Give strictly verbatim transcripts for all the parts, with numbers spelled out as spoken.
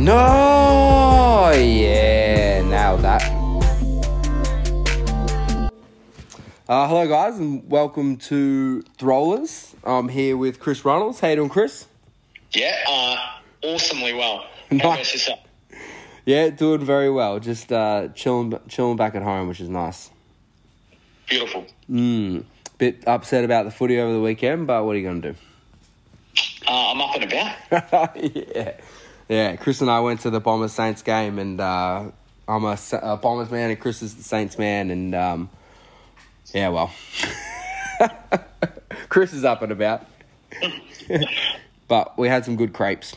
No, yeah, now that. Uh, hello, guys, and welcome to Throwlers. I'm here with Chris Ronalds. How you doing, Chris? Yeah, uh, awesomely well. Nice. Yeah, doing very well. Just uh, chilling, chilling back at home, which is nice. Beautiful. Mm. Bit upset about the footy over the weekend, but what are you going to do? Uh, I'm up and about. yeah. Yeah, Chris and I went to the Bombers-Saints game, and uh, I'm a, a Bombers man, and Chris is the Saints man, and, um, yeah, well. Chris is up and about. But we had some good crepes.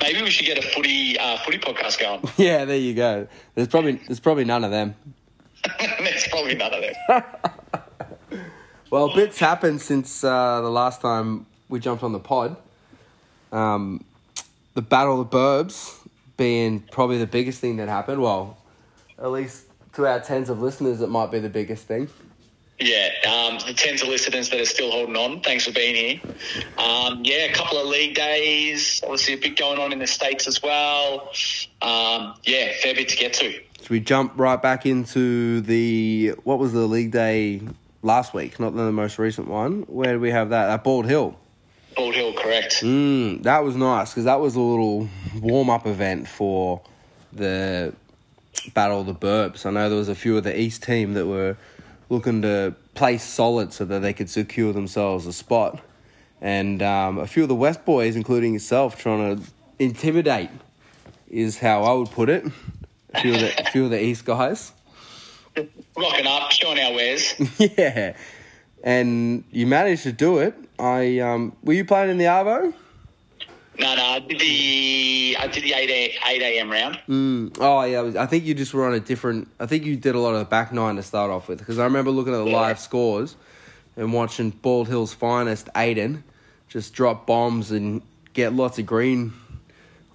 Maybe we should get a footy uh, footy podcast going. Yeah, there you go. There's probably there's probably none of them. There's probably none of them. Well, bits happened since uh, the last time we jumped on the pod. Um... The Battle of the Burbs being probably the biggest thing that happened. Well, at least to our tens of listeners, it might be the biggest thing. Yeah, um, the tens of listeners that are still holding on, thanks for being here. Um, yeah, a couple of league days, obviously a bit going on in the States as well. Um, yeah, fair bit to get to. So we jump right back into the, what was the league day last week? Not the most recent one. Where did we have that? At Bald Hill. Bald Hill, correct. Mm, that was nice because that was a little warm-up event for the Battle of the Burbs. I know there was a few of the East team that were looking to play solid so that they could secure themselves a spot. And um, a few of the West boys, including yourself, trying to intimidate is how I would put it. A few of the, a few of the East guys. Rocking up, showing our wares. Yeah. And you managed to do it. I um, were you playing in the Arvo? No, no, I did the I did the eight a.m. round. Mm. Oh yeah, was, I think you just were on a different. I think you did a lot of the back nine to start off with because I remember looking at the yeah. live scores and watching Bald Hill's finest Aiden just drop bombs and get lots of green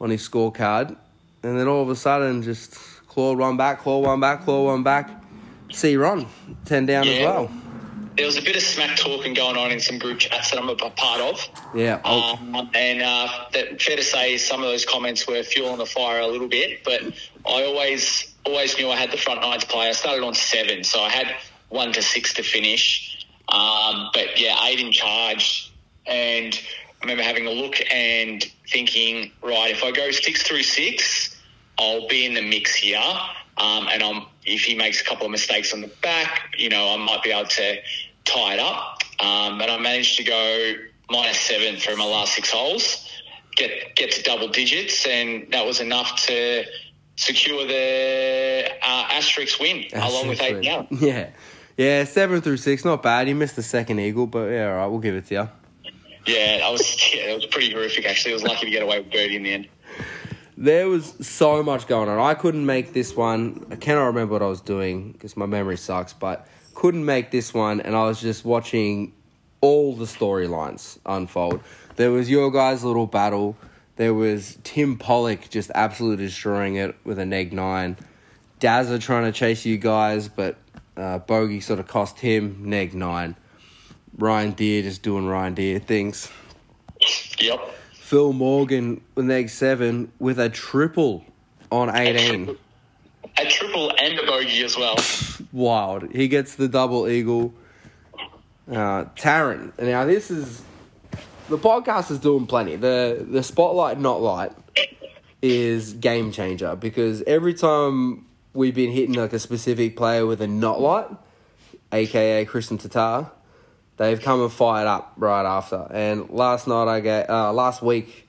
on his scorecard, and then all of a sudden just claw one back, claw one back, claw one back. See Ron ten down yeah. as well. There was a bit of smack talking going on in some group chats that I'm a part of. Yeah. Um, and uh, that, fair to say some of those comments were fuel on the fire a little bit, but I always always knew I had the front nine to play. I started on seven, so I had one to six to finish. Um, but, yeah, eight in charge. And I remember having a look and thinking, right, if I go six through six, I'll be in the mix here. Um, and I'm, if he makes a couple of mistakes on the back, you know, I might be able to tie it up, um, and I managed to go minus seven through my last six holes, get get to double digits, and that was enough to secure the uh, asterisk win asterisk along with eight down. Yeah, yeah, seven through six, not bad. You missed the second eagle, but yeah, all right, we'll give it to you. Yeah, I was. Yeah, it was pretty horrific. Actually, I was lucky to get away with birdie in the end. There was so much going on. I couldn't make this one. I cannot remember what I was doing because my memory sucks, but. Couldn't make this one, and I was just watching all the storylines unfold. There was your guys' little battle. There was Tim Pollock just absolutely destroying it with a neg nine. Dazza trying to chase you guys, but uh, bogey sort of cost him neg nine. Ryan Deere just doing Ryan Deere things. Yep. Phil Morgan with neg seven with a triple on eighteen. A triple and a bogey as well. Wild. He gets the double eagle. Uh, Tarrant. Now, this is... The podcast is doing plenty. The the spotlight, not light, is game changer because every time we've been hitting like a specific player with a not light, a k a. Chris and Tatar, they've come and fired up right after. And last night I gave... Uh, last week,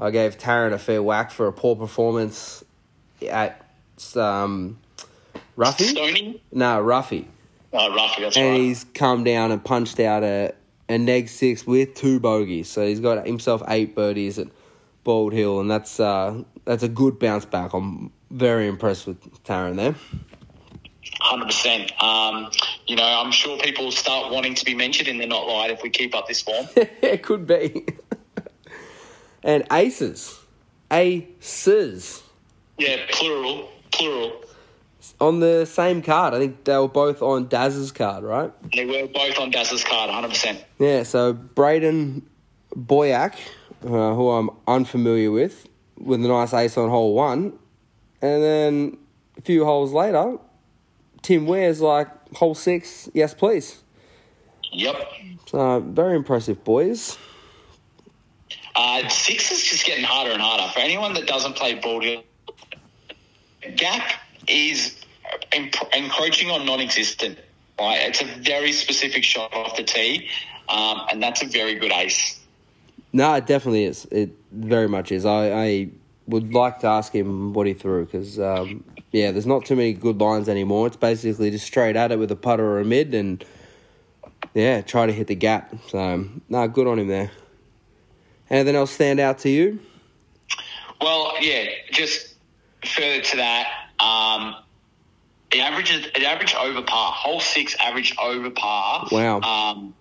I gave Tarrant a fair whack for a poor performance at... Um, Ruffy? Stoney? No, Ruffy. Oh, Ruffy, that's and right. And he's come down and punched out a, a neg six with two bogeys. So he's got himself eight birdies at Bald Hill, and that's uh, that's a good bounce back. I'm very impressed with Tarrant there. one hundred percent. Um, you know, I'm sure people will start wanting to be mentioned in the not light if we keep up this form. It could be. And aces. Aces. Yeah, plural. Plural. On the same card. I think they were both on Daz's card, right? They were both on Daz's card, one hundred percent. Yeah, so Braden Boyack, uh, who I'm unfamiliar with, with a nice ace on hole one. And then a few holes later, Tim Ware's like, hole six, yes, please. Yep. So, very impressive, boys. Uh, six is just getting harder and harder. For anyone that doesn't play Bald Hill, gap is encro- encroaching on non-existent. Right? It's a very specific shot off the tee, um, and that's a very good ace. No, it definitely is. It very much is. I, I would like to ask him what he threw because, um, yeah, there's not too many good lines anymore. It's basically just straight at it with a putter or a mid and, yeah, try to hit the gap. So, no, good on him there. Anything else stand out to you? Well, yeah, just further to that, um, the average it averaged over par. Hole six averaged over par. Wow. Um,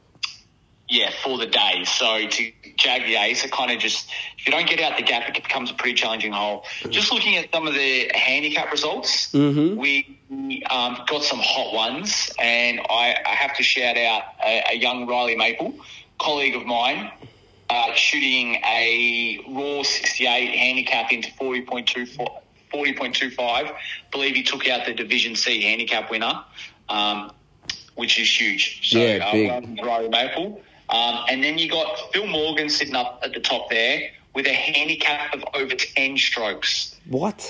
yeah, for the day. So to jag the ace, it kind of just, if you don't get out the gap, it becomes a pretty challenging hole. Mm-hmm. Just looking at some of the handicap results, mm-hmm. we um, got some hot ones, and I, I have to shout out a, a young Riley Maple, colleague of mine, Uh, shooting a raw sixty-eight handicap into forty point two five. forty point two five. Believe he took out the Division C handicap winner, um, which is huge. So, yeah, big. Uh, well, Riley Maple. Um, and then you got Phil Morgan sitting up at the top there with a handicap of over ten strokes. What?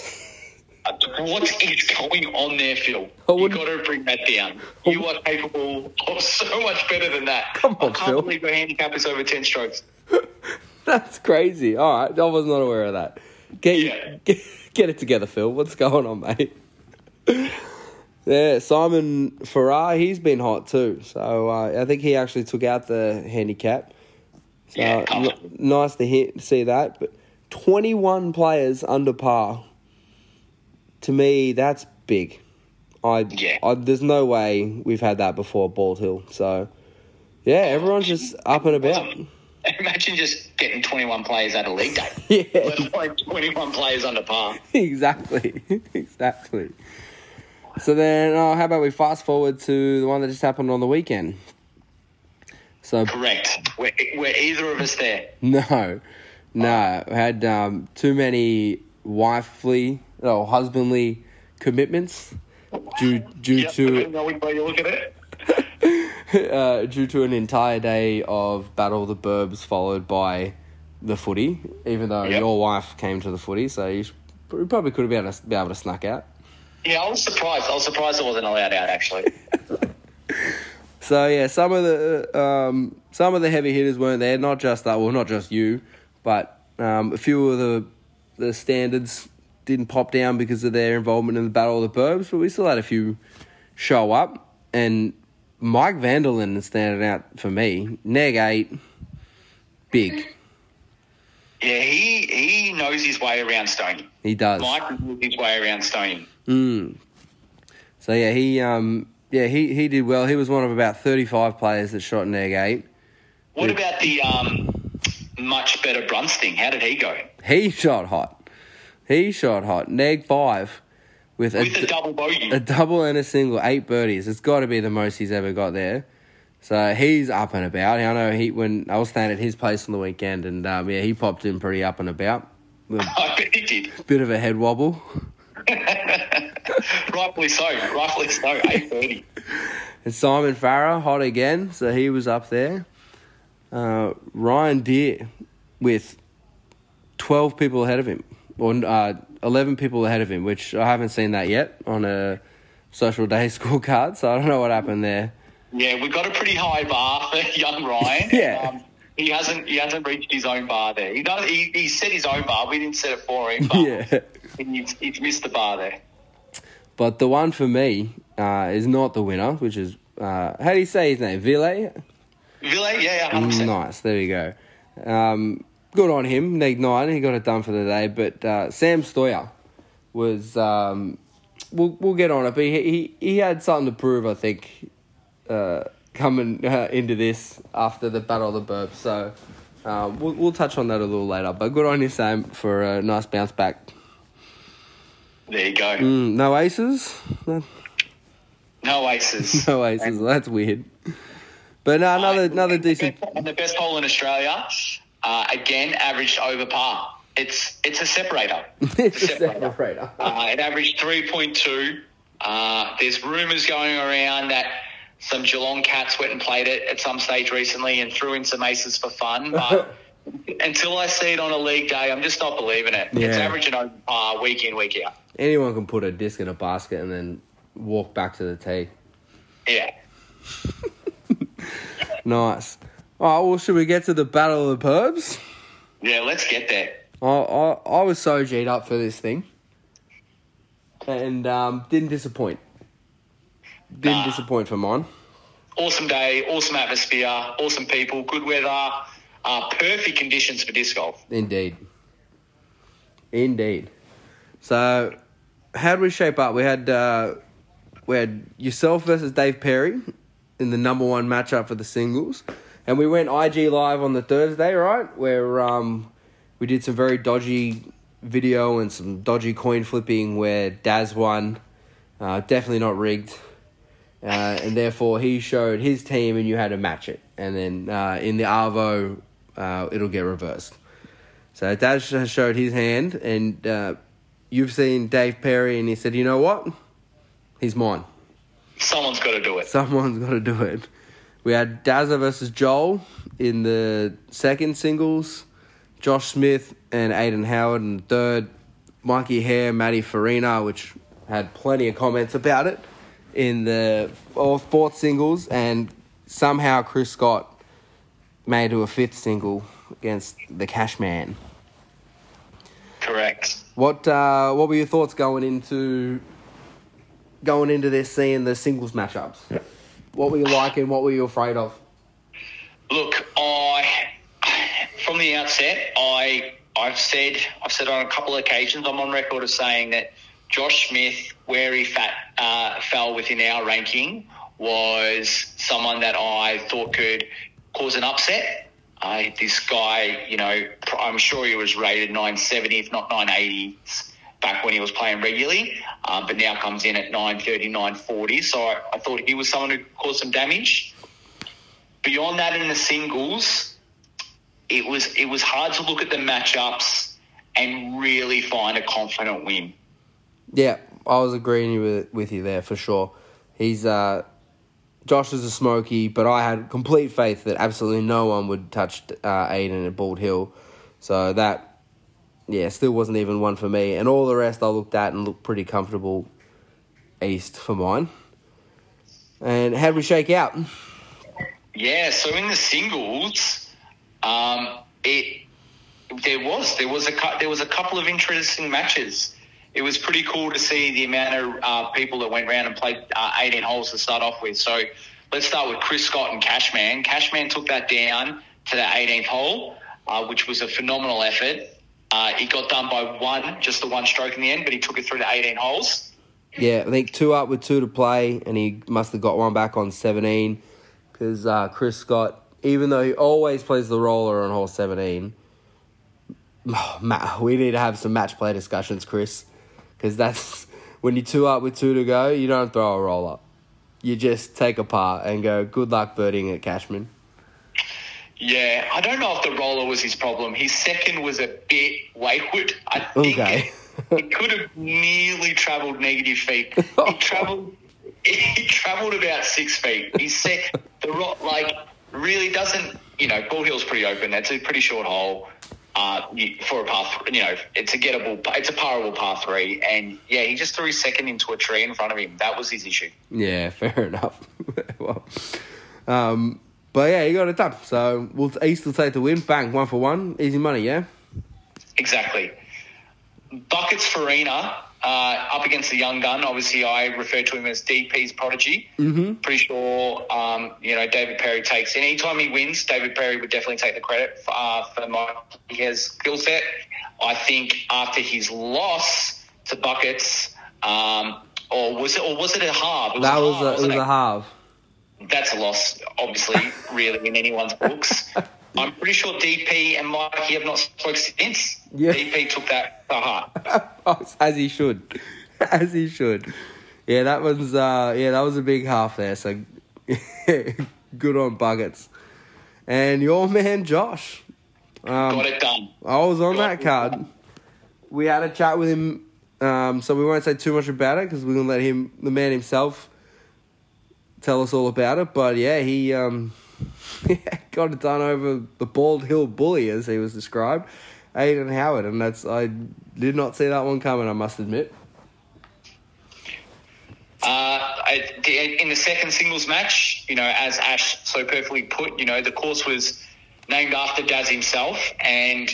What is going on there, Phil? You've got to bring that down. You are capable of so much better than that. Come on, Phil. I can't Phil. believe your handicap is over ten strokes. That's crazy. All right, I was not aware of that. Get, yeah. get get it together, Phil. What's going on, mate? Yeah, Simon Farrar, he's been hot too. So uh, I think he actually took out the handicap. So yeah, n- nice to hear, see that. But twenty-one players under par. To me, that's big. I, yeah. I there's no way we've had that before at Bald Hill. So, yeah, everyone's just up and about. Imagine just getting twenty-one players at a league day. Yeah. Let's play twenty-one players under par. Exactly. Exactly. So then, oh, how about we fast forward to the one that just happened on the weekend? So correct. Were, were either of us there? No. No. Oh. Had um, too many wifely or husbandly commitments due, due yep, to... Depending on which way you look at it. Uh, due to an entire day of Battle of the Burbs followed by the footy, even though yep. your wife came to the footy, so you probably could have been able to, be able to snuck out. Yeah, I was surprised. I was surprised I wasn't allowed out, actually. So, yeah, some of the um, some of the heavy hitters weren't there, not just that, well, not just you, but um, a few of the, the standards didn't pop down because of their involvement in the Battle of the Burbs, but we still had a few show up, and... Mike Vanderlyn is standing out for me. Neg eight, big. Yeah, he he knows his way around Stoney. He does. Mike knows his way around Stoney. Mm. So yeah, he um yeah he, he did well. He was one of about thirty-five players that shot neg eight. What yeah. about the um much better Brunsting? How did he go? He shot hot. He shot hot. Neg five. With, with a, a double bogey. A double and a single, eight birdies. It's got to be the most he's ever got there. So he's up and about. I know he when I was staying at his place on the weekend, and um, yeah, he popped in pretty up and about. I bet he did. Bit of a head wobble. Rightfully so. Rightfully so. Eight birdie. And Simon Farah, hot again. So he was up there. Uh, Ryan Deere with twelve people ahead of him. Or uh, eleven people ahead of him, which I haven't seen that yet on a social day scorecard, so I don't know what happened there. Yeah, we got a pretty high bar for young Ryan. yeah. Um, he hasn't he hasn't reached his own bar there. He does, he, he set his own bar. We didn't set it for him, but yeah. he's, he's missed the bar there. But the one for me uh, is not the winner, which is... Uh, how do you say his name? Ville? Ville, yeah, one hundred percent. Nice, there you go. Um... Good on him, neg nine. He got it done for the day. But uh, Sam Stoyer was. Um, we'll we'll get on it. But he he, he had something to prove, I think, uh, coming uh, into this after the Battle of the Burbs. So uh, we'll we'll touch on that a little later. But good on you, Sam, for a nice bounce back. There you go. Mm, no aces. No, no aces. No aces. Well, that's weird. But no, another another decent. And the best hole in Australia. Uh, again, averaged over par. It's it's a separator. It's a separator. separator. Uh, it averaged three point two. Uh, there's rumours going around that some Geelong Cats went and played it at some stage recently and threw in some aces for fun. But until I see it on a league day, I'm just not believing it. Yeah. It's averaging uh, week in, week out. Anyone can put a disc in a basket and then walk back to the tee. Yeah. Nice. All right, well, should we get to the Battle of the Burbs? Yeah, let's get there. I, I, I was so G'd up for this thing. And um, didn't disappoint. Didn't nah. disappoint for mine. Awesome day, awesome atmosphere, awesome people, good weather, uh, perfect conditions for disc golf. Indeed. Indeed. So, how did we shape up? We had uh, we had yourself versus Dave Perry in the number one matchup for the singles. And we went I G Live on the Thursday, right, where um, we did some very dodgy video and some dodgy coin flipping where Daz won. Uh, definitely not rigged. Uh, and therefore, he showed his team and you had to match it. And then uh, in the Arvo, uh, it'll get reversed. So Daz has showed his hand and uh, you've seen Dave Perry and he said, you know what? He's mine. Someone's got to do it. Someone's got to do it. We had Dazza versus Joel in the second singles. Josh Smith and Aiden Howard in the third. Mikey Hare, Matty Farina, which had plenty of comments about it, in the fourth singles. And somehow Chris Scott made to a fifth single against the Cashman. Correct. What uh, what were your thoughts going into going into this, seeing the singles matchups? Yeah. What were you liking? What were you afraid of? Look, I from the outset, I I've said I've said on a couple of occasions, I'm on record of saying that Josh Smith, where he fat, uh, fell within our ranking, was someone that I thought could cause an upset. Uh, this guy, you know, I'm sure he was rated nine seventy, if not nine eighty, back when he was playing regularly, um, but now comes in at nine thirty, nine forty. So I, I thought he was someone who caused some damage. Beyond that, in the singles, it was it was hard to look at the matchups and really find a confident win. Yeah, I was agreeing with, with you there for sure. He's uh, Josh is a smoky, but I had complete faith that absolutely no one would touch uh, Aiden at Bald Hill. So that, yeah, still wasn't even one for me. And all the rest I looked at and looked pretty comfortable east for mine. And how'd we shake out? Yeah, so in the singles, um, it there was there was a there was a couple of interesting matches. It was pretty cool to see the amount of uh, people that went round and played uh, eighteen holes to start off with. So let's start with Chris Scott and Cashman. Cashman took that down to the eighteenth hole, uh, which was a phenomenal effort. Uh, he got done by one, just the one stroke in the end, but he took it through to eighteen holes. Yeah, I think two up with two to play, and he must have got one back on seventeen because uh, Chris Scott, even though he always plays the roller on hole seventeen, oh, Matt, we need to have some match play discussions, Chris. Because that's when you're two up with two to go, you don't throw a roll up. You just take a par and go, good luck birding at Cashman. Yeah, I don't know if the roller was his problem. His second was a bit wayward, I think. Okay. It could have nearly travelled negative feet. He travelled He travelled about six feet. He said, the rock, like, really doesn't, you know, Bald Hill's pretty open. That's a pretty short hole. Uh, for a par, you know, it's a gettable, it's a parable par three, and yeah, he just threw his second into a tree in front of him. That was his issue. Yeah, fair enough. Well, um, but yeah, he got it done. So we'll East will take the win. Bang, one for one, easy money. Yeah, exactly. Buckets Farina uh, up against the young gun. Obviously, I refer to him as D P's prodigy. Mm-hmm. Pretty sure, um, you know, David Perry takes. Anytime he wins, David Perry would definitely take the credit for, uh, for my he has skill set. I think after his loss to Buckets, um, or was it, or was it a halve? It was that a was halve, a, wasn't it was it? a halve. That's a loss, obviously, really in anyone's books. I'm pretty sure D P and Mikey have not spoken since. Yeah. D P took that to heart, as he should, as he should. Yeah, that was uh, yeah, that was a big half there. So good on Buckets, and your man Josh. Um, Got it done. I was on Got that card. We had a chat with him, um, so we won't say too much about it because we're going to let him, the man himself, tell us all about it. But, yeah, he um, got it done over the Bald Hill bully, as he was described, Aiden Howard, and that's I did not see that one coming, I must admit. Uh, I, in the second singles match, you know, as Ash so perfectly put, you know, the course was named after Daz himself, and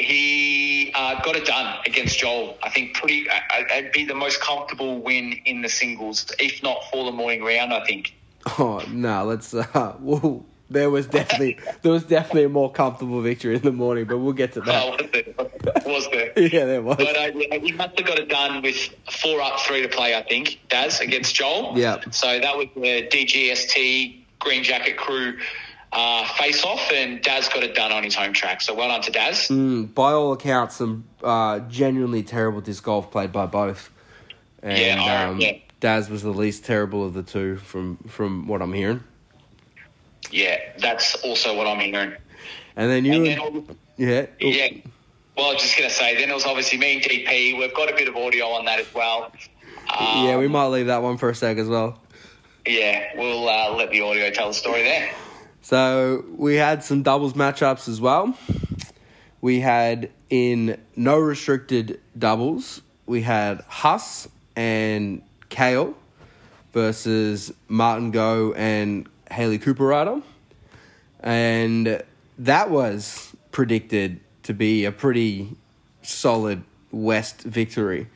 he uh, got it done against Joel. I think pretty, uh, it'd be the most comfortable win in the singles, if not for the morning round, I think. Oh, no, let's, uh, whoa. There was definitely there was definitely a more comfortable victory in the morning, but we'll get to that. Oh, was there? Was there? Yeah, there was. But uh, he must have got it done with four up, three to play, I think, Daz, against Joel. Yeah. So that was the D G S T Green Jacket crew uh, face-off, and Daz got it done on his home track. So well done to Daz. Mm, by all accounts, some uh, genuinely terrible disc golf played by both. And, yeah, um, yeah. Daz was the least terrible of the two from, from what I'm hearing. Yeah, that's also what I'm hearing. And then you... And then all, yeah. Yeah. Well, I was just going to say, then it was obviously me and D P. We've got a bit of audio on that as well. Um, yeah, we might leave that one for a sec as well. Yeah, we'll uh, let the audio tell the story there. So we had some doubles matchups as well. We had in no restricted doubles, we had Huss and Kale versus Martin Go and Haley Cooper Rider, and that was predicted to be a pretty solid West victory,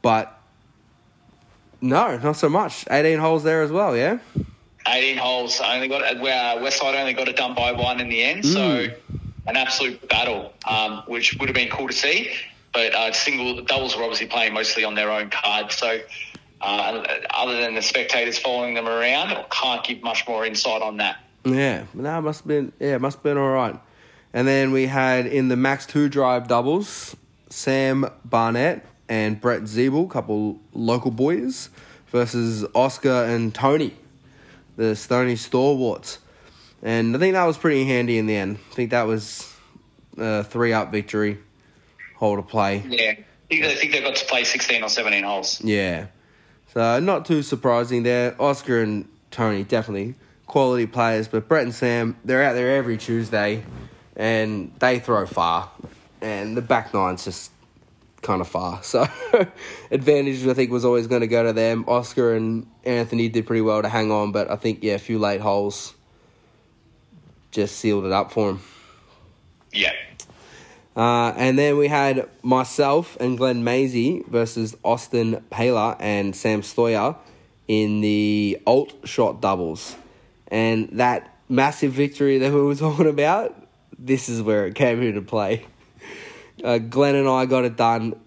but no, not so much. eighteen holes there as well, yeah? eighteen holes. I only got uh, West Side only got it done by one in the end, mm. so an absolute battle, um, which would have been cool to see, but uh, single doubles were obviously playing mostly on their own card, so... Uh, other than the spectators following them around, I can't give much more insight on that. Yeah, no, it must have been, yeah, it must have been all right. And then we had in the Max two Drive doubles, Sam Barnett and Brett Zeeble, couple local boys, versus Oscar and Tony, the Stoney stalwarts. And I think that was pretty handy in the end. I think that was a three-up victory, hole to play. Yeah, I think they got to play sixteen or seventeen holes. Yeah. Uh, not too surprising there. Oscar and Tony, definitely quality players, but Brett and Sam, they're out there every Tuesday, and they throw far, and the back nine's just kind of far. So advantage, I think, was always going to go to them. Oscar and Anthony did pretty well to hang on, but I think, yeah, a few late holes just sealed it up for them. Yeah. Uh, and then we had myself and Glenn Maisey versus Austin Paler and Sam Stoyer in the alt shot doubles. And that massive victory that we were talking about, this is where it came into play. Uh, Glenn and I got it done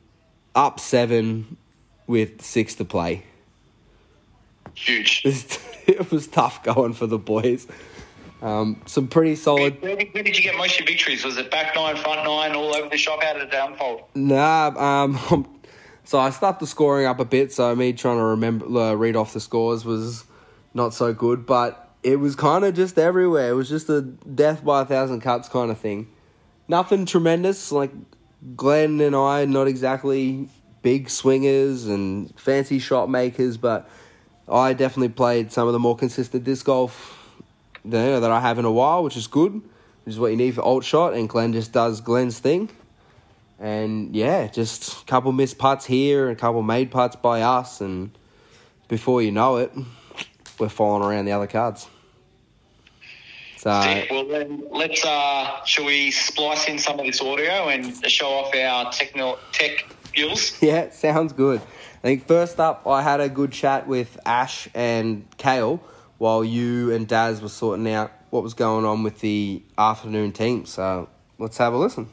up seven with six to play. Huge. It was tough going for the boys. Um, some pretty solid... Where did, where did you get most of your victories? Was it back nine, front nine, all over the shop? How did it unfold? Nah, um, so I stuffed the scoring up a bit, so me trying to remember uh, read off the scores was not so good, but it was kind of just everywhere. It was just a death by a thousand cuts kind of thing. Nothing tremendous, like Glenn and I, not exactly big swingers and fancy shot makers, but I definitely played some of the more consistent disc golf that I have in a while, which is good, which is what you need for alt shot, and Glenn just does Glenn's thing. And, yeah, just a couple missed putts here and a couple made putts by us, and before you know it, we're falling around the other cards. So, well, then let's, uh, shall we splice in some of this audio and show off our techno- tech skills? Yeah, sounds good. I think first up, I had a good chat with Ash and Kale, while you and Daz were sorting out what was going on with the afternoon team. So let's have a listen.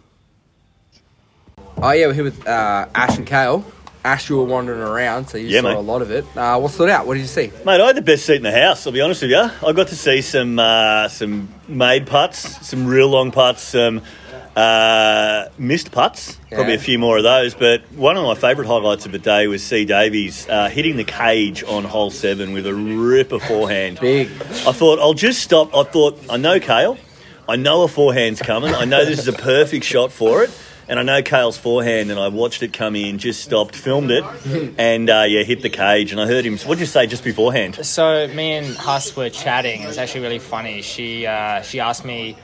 Oh, yeah, we're here with uh, Ash and Kale. Ash, you were wandering around, so you yeah, saw mate. a lot of it. Uh, what stood out? What did you see? Mate, I had the best seat in the house, I'll be honest with you. I got to see some uh, some made putts, some real long putts, some uh, missed putts, yeah. Probably a few more of those. But one of my favourite highlights of the day was C. Davies uh, hitting the cage on hole seven with a ripper forehand. Big. I thought, I'll just stop. I thought, I know Kale. I know a forehand's coming. I know this is a perfect shot for it. And I know Kale's forehand, and I watched it come in, just stopped, filmed it, and, uh, yeah, hit the cage. And I heard him – what did you say just beforehand? So me and Huss were chatting. It was actually really funny. She uh, she asked me,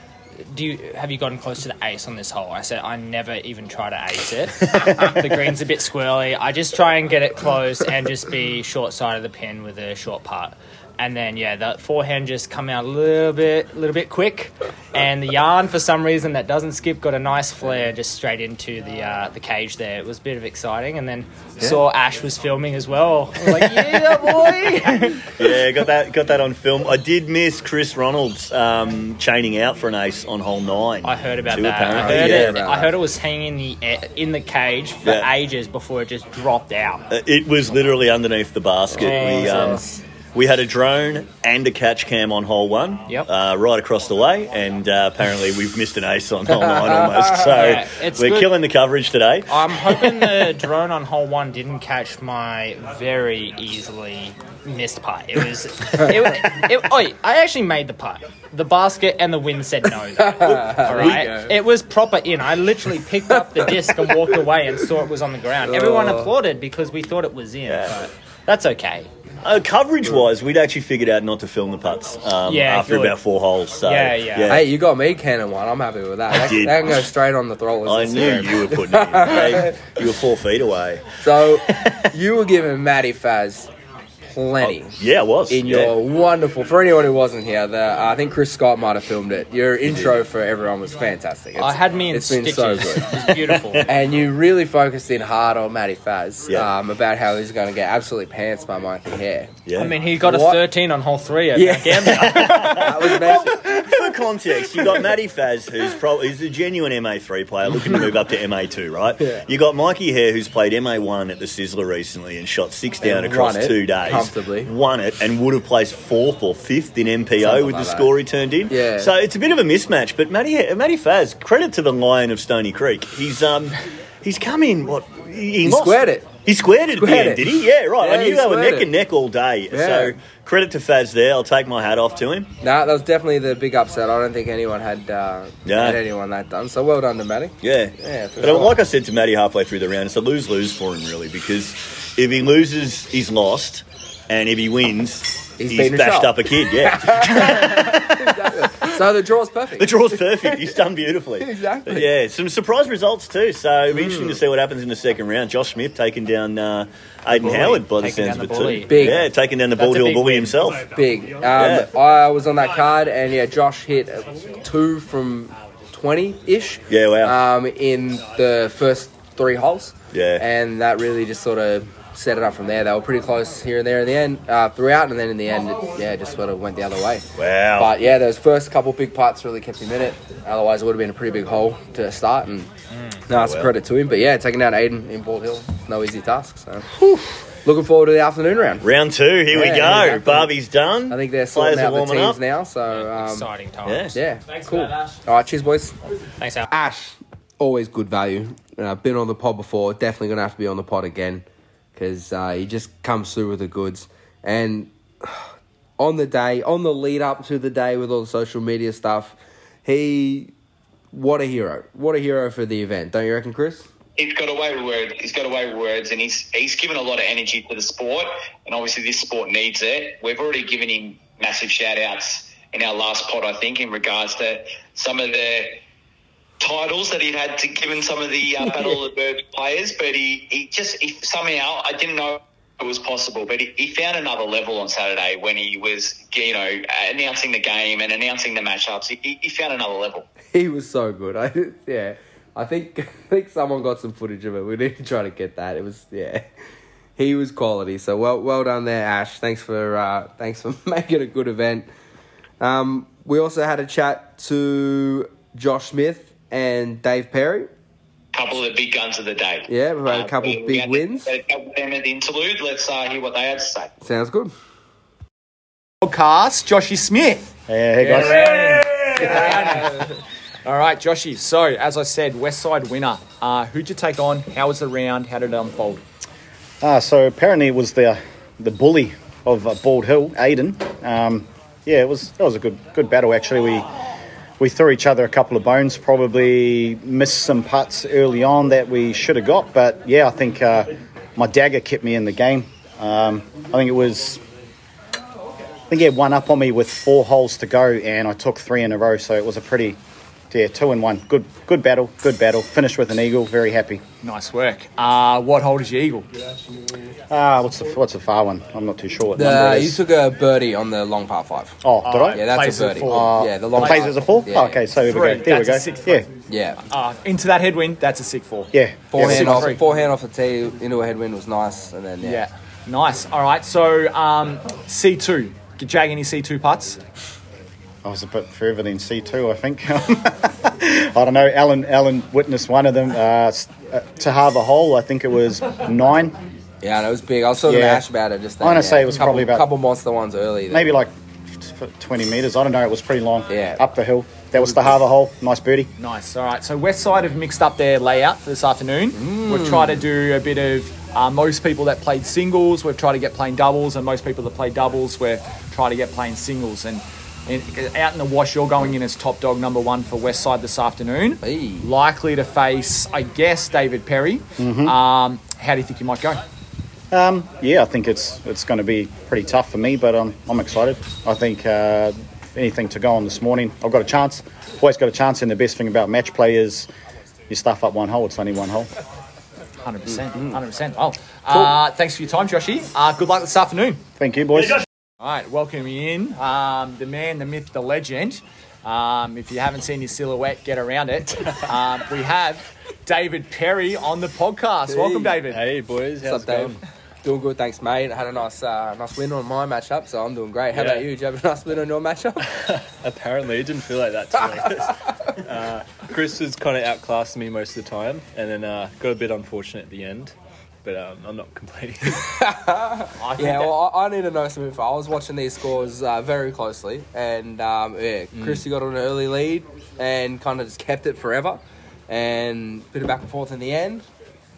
"Do you have you gotten close to the ace on this hole?" I said, "I never even try to ace it. The green's a bit squirrely. I just try and get it close and just be short side of the pin with a short putt." And then, yeah, the forehand just come out a little bit, little bit quick, and the yarn for some reason that doesn't skip got a nice flare just straight into the uh, the cage there. It was a bit of exciting, and then yeah. saw Ash was filming as well. I was like, yeah, boy. yeah, got that, got that on film. I did miss Chris Ronalds um, chaining out for an ace on hole nine. I heard about too, that. Apparently. I heard yeah, it. Right. I heard it was hanging in the air, in the cage for yeah. ages before it just dropped out. It was literally underneath the basket. We, um, We had a drone and a catch cam on hole one, yep. uh, right across the way, and uh, apparently we've missed an ace on hole nine almost. So yeah, we're good. Killing the coverage today. I'm hoping the drone on hole one didn't catch my very easily missed putt. It was, it, it, it, oi, I actually made the putt. The basket and the wind said no. Though. All right, it was proper in. I literally picked up the disc and walked away and saw it was on the ground. Everyone applauded because we thought it was in, yeah. but that's okay. Uh, coverage-wise, we'd actually figured out not to film the putts um, yeah, after good. about four holes. So, yeah, yeah, yeah. Hey, you got me cannon one. I'm happy with that. I that, did. That can go straight on the throwers. I knew there. you were putting it in. Hey, you were four feet away. So you were giving Matty Faz plenty. Oh, yeah, I was. In yeah. your wonderful... For anyone who wasn't here, the, uh, I think Chris Scott might have filmed it. Your intro for everyone was fantastic. It's, I had me in it's stitches. It's been so good. It was beautiful. And you really focused in hard on Matty Faz yeah. um, about how he's going to get absolutely pants by Mikey Hare. Yeah. I mean, he got what? a thirteen on hole three at yeah. That was amazing. For context, you got Matty Faz, who's probably a genuine M A three player looking to move up to M A two, right? Yeah. You got Mikey Hare, who's played M A one at the Sizzler recently and shot six down and across two days. Won it and would have placed fourth or fifth in M P O Something with like the that. score he turned in. Yeah. So it's a bit of a mismatch. But Matty, Matty Faz, credit to the Lion of Stoney Creek. He's um, he's come in. What he, he squared it. He squared it squared at the end, it. did he? Yeah, right. Yeah, I knew they were neck it. and neck all day. Yeah. So credit to Faz there. I'll take my hat off to him. No, nah, that was definitely the big upset. I don't think anyone had, uh, yeah. had anyone that done. So well done to Matty. Yeah. yeah but sure. Like I said to Matty halfway through the round, it's a lose-lose for him, really, because if he loses, he's lost. And if he wins, he's, he's bashed up a kid, yeah. So the draw's perfect. The draw's perfect. He's done beautifully. Exactly. But yeah, some surprise results too. So it'll be mm. interesting to see what happens in the second round. Josh Smith taking down uh, Aiden Howard by taking the sounds of it too. Big. Yeah, taking down the Bald Hill bully win. himself. Big. Um, yeah. I was on that card, and yeah, Josh hit two from twenty-ish. Yeah, wow. Um, in the first three holes. Yeah. And that really just sort of... set it up from there. They were pretty close here and there in the end, uh, throughout, and then in the end, it, yeah, just sort of went the other way. Wow. But yeah, those first couple big putts really kept him in it. Otherwise, it would have been a pretty big hole to start, and mm. no, that's oh, well. a credit to him. But yeah, taking down Aiden in Bald Hill, no easy task. So Whew. looking forward to the afternoon round. Round two, here yeah, we go. Exactly. Barbie's done. I think they're sorting Players out the teams up. now. So um, exciting times. Yeah, yeah. Thanks cool. for that, Ash. All right, cheers, boys. Thanks, Al. Ash, always good value. Uh, been on the pod before. Definitely gonna have to be on the pod again. Because uh, he just comes through with the goods. And on the day, on the lead up to the day with all the social media stuff, he, what a hero. What a hero for the event. Don't you reckon, Chris? He's got away with words. He's got away with words. And he's he's given a lot of energy to the sport. And obviously this sport needs it. We've already given him massive shout-outs in our last pod, I think, in regards to some of the... titles that he'd had to given some of the uh, Battle of the Burbs players, but he, he just he, somehow, I didn't know it was possible, but he, he found another level on Saturday when he was, you know, announcing the game and announcing the matchups. He, he found another level. He was so good. I, yeah, I think I think someone got some footage of it. We need to try to get that. It was yeah, he was quality. So well well done there, Ash. Thanks for uh, thanks for making a good event. Um, we also had a chat to Josh Smith and Dave Perry. Couple of the big guns of the day. Yeah, we've had a couple um, of big wins. A couple of them at the interlude. Let's uh, hear what they had to say. Sounds good. Podcast, Joshy Smith. Hey, hey guys. Yeah. Yeah. All right, Joshy. So, as I said, West Side winner. Uh, who'd you take on? How was the round? How did it unfold? Uh, so, apparently it was the the bully of uh, Bald Hill, Aiden. Um, yeah, it was that was a good good battle, actually. We... we threw each other a couple of bones, probably missed some putts early on that we should have got. But, yeah, I think uh, my dagger kept me in the game. Um, I think it was... I think he had one up on me with four holes to go, and I took three in a row, so it was a pretty... Yeah, two and one. Good good battle, good battle. Finished with an eagle, very happy. Nice work. Uh, what hole did you eagle? Uh, what's the what's the far one? I'm not too sure what the, number it is. You took a birdie on the long par five. Oh, did oh, I? Yeah, that's a birdie. Uh, yeah, the long plays as a four? Yeah. Oh, okay, so there we go. There we go. Six yeah. yeah. Uh, into that headwind, that's a sick four. Yeah. Forehand yeah, off, forehand off the tee, into a headwind was nice. And then, yeah. yeah. Nice. All right, so um, C two. Did Jag any C two putts? I was a bit further than C two, I think. I don't know. Alan Alan witnessed one of them. Uh, to halve a hole, I think it was nine. Yeah, and it was big. I was talking yeah. to Ash about it just then. I want to yeah. say it was couple, probably about... A couple monster ones early. Then. Maybe like twenty metres. I don't know. It was pretty long. Yeah. Up the hill. That was the halve a hole. Nice birdie. Nice. All right. So West Side have mixed up their layout for this afternoon. Mm. We've tried to do a bit of... Uh, most people that played singles, we've tried to get playing doubles. And most people that played doubles, we're trying to get playing singles. And... And out in the wash, you're going in as top dog number one for West Side this afternoon. Hey. Likely to face, I guess, David Perry. Mm-hmm. Um, how do you think you might go? Um, yeah, I think it's it's going to be pretty tough for me, but um, I'm excited. I think uh, anything to go on this morning, I've got a chance. Always got a chance, and the best thing about match play is you stuff up one hole. It's only one hole. one hundred percent. Mm-hmm. one hundred percent. Oh, cool. uh, thanks for your time, Joshy. Uh, good luck this afternoon. Thank you, boys. All right, welcome in. Um, the man, the myth, the legend. Um, if you haven't seen his silhouette, get around it. Um, we have David Perry on the podcast. Hey. Welcome, David. Hey, boys. How's What's up, it Dave? Going? Doing good, thanks, mate. I had a nice uh, nice win on my matchup, so I'm doing great. How yeah. about you? Did you have a nice win on your matchup? Apparently, it didn't feel like that to me. uh, Chris was kind of outclassing me most of the time, and then uh, got a bit unfortunate at the end. But um, I'm not complaining. I yeah, well, I, I need to know some info. I was watching these scores uh, very closely. And, um, yeah, Chrissy mm. got on an early lead and kind of just kept it forever. And a bit of back and forth in the end.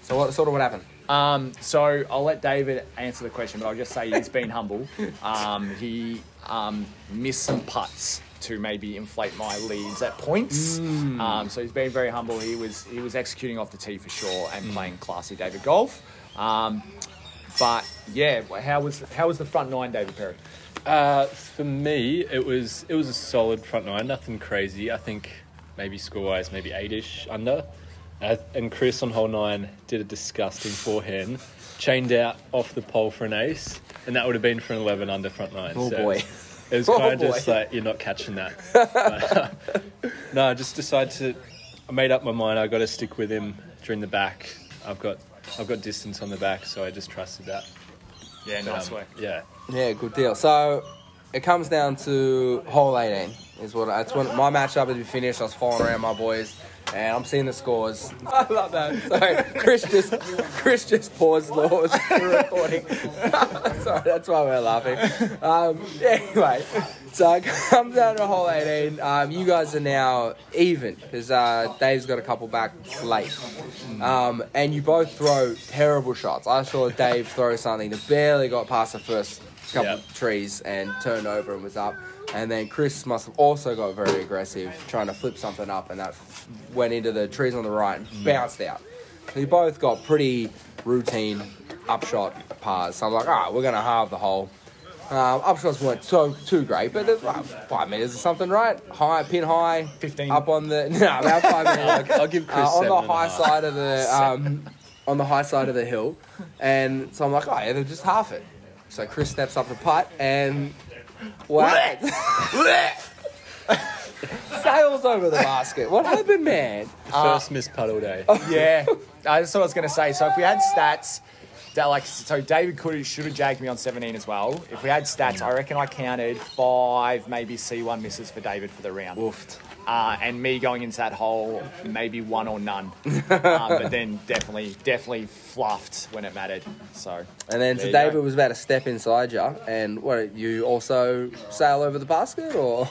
So what sort of what happened? Um, so I'll let David answer the question, but I'll just say he's been humble. Um, he um, missed some putts to maybe inflate my leads at points. Mm. Um, so he's been very humble. He was he was executing off the tee for sure and mm. playing classy David golf. Um, but yeah, how was how was the front nine, David Perry? Uh, for me, it was it was a solid front nine, nothing crazy. I think maybe score wise, maybe eight-ish under. Uh, and Chris on hole nine did a disgusting forehand, chained out off the pole for an ace, and that would have been for an eleven under front nine. Oh so boy. It was oh kind boy. of just like, you're not catching that. But, uh, no, I just decided to, I made up my mind, I got to stick with him during the back. I've got I've got distance on the back, so I just trusted that. Yeah, but, nice um, work. Yeah. Yeah, good deal. So it comes down to hole eighteen. Is what it's when my matchup had been finished. I was following around my boys, and I'm seeing the scores. I love that. So Chris just Chris just paused the recording. Sorry, that's why we're laughing. Um, anyway, so it comes down to hole eighteen. Um, you guys are now even because uh, Dave's got a couple back late, um, and you both throw terrible shots. I saw Dave throw something that barely got past the first couple yep. of trees and turned over and was up. And then Chris must have also got very aggressive, trying to flip something up, and that went into the trees on the right and bounced out. So you both got pretty routine upshot pars. So I'm like, all right, we're going to halve the hole. Um, upshots weren't so too great, but there's like five metres or something, right? High, pin high. fifteen. Up on the... No, about five metres. I'll give Chris uh, on the high side of the um, On the high side of the hill. And so I'm like, oh, yeah, they'll just half it. So Chris steps up the putt and... What? Sails over the basket. What happened, man? First uh, missed putt all day. Yeah. I just thought I was going to say, so if we had stats, that like, so David could should have jagged me on seventeen as well. If we had stats, I reckon I counted five, maybe C one misses for David for the round. Woofed. Uh, and me going into that hole, maybe one or none. um, but then definitely, definitely fluffed when it mattered. So, and then so David was about to step inside you, and what you also sail over the basket, or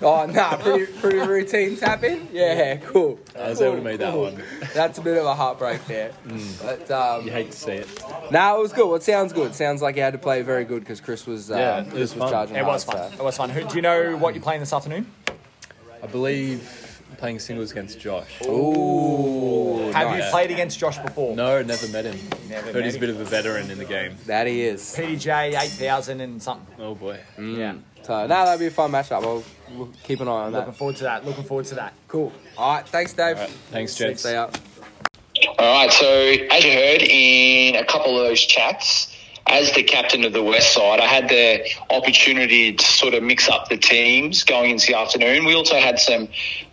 oh no, nah, pretty, pretty routine tap in. Yeah, cool. I was cool, able to make cool. that one. That's a bit of a heartbreak there. Mm. But, um, you hate to see it. No, nah, it was good. It sounds good. It sounds like you had to play very good because Chris was. Uh, yeah, it Chris was, was charging. It hard, was fun. So. It was fun. Who, do you know what you're playing this afternoon? I believe playing singles against Josh. Ooh. Have nice. you played against Josh before? No, never met him. Never Heard met he's him. a bit of a veteran in the game. That he is. P D J eight thousand and something. Oh boy. Mm. Yeah. So, no, that'll be a fun matchup. I'll we'll keep an eye on Looking that. Looking forward to that. Looking forward to that. Cool. All right. Thanks, Dave. Right. Thanks, Jets. Stay up. All right. So, as you heard in a couple of those chats, as the captain of the West Side, I had the opportunity to sort of mix up the teams going into the afternoon. We also had some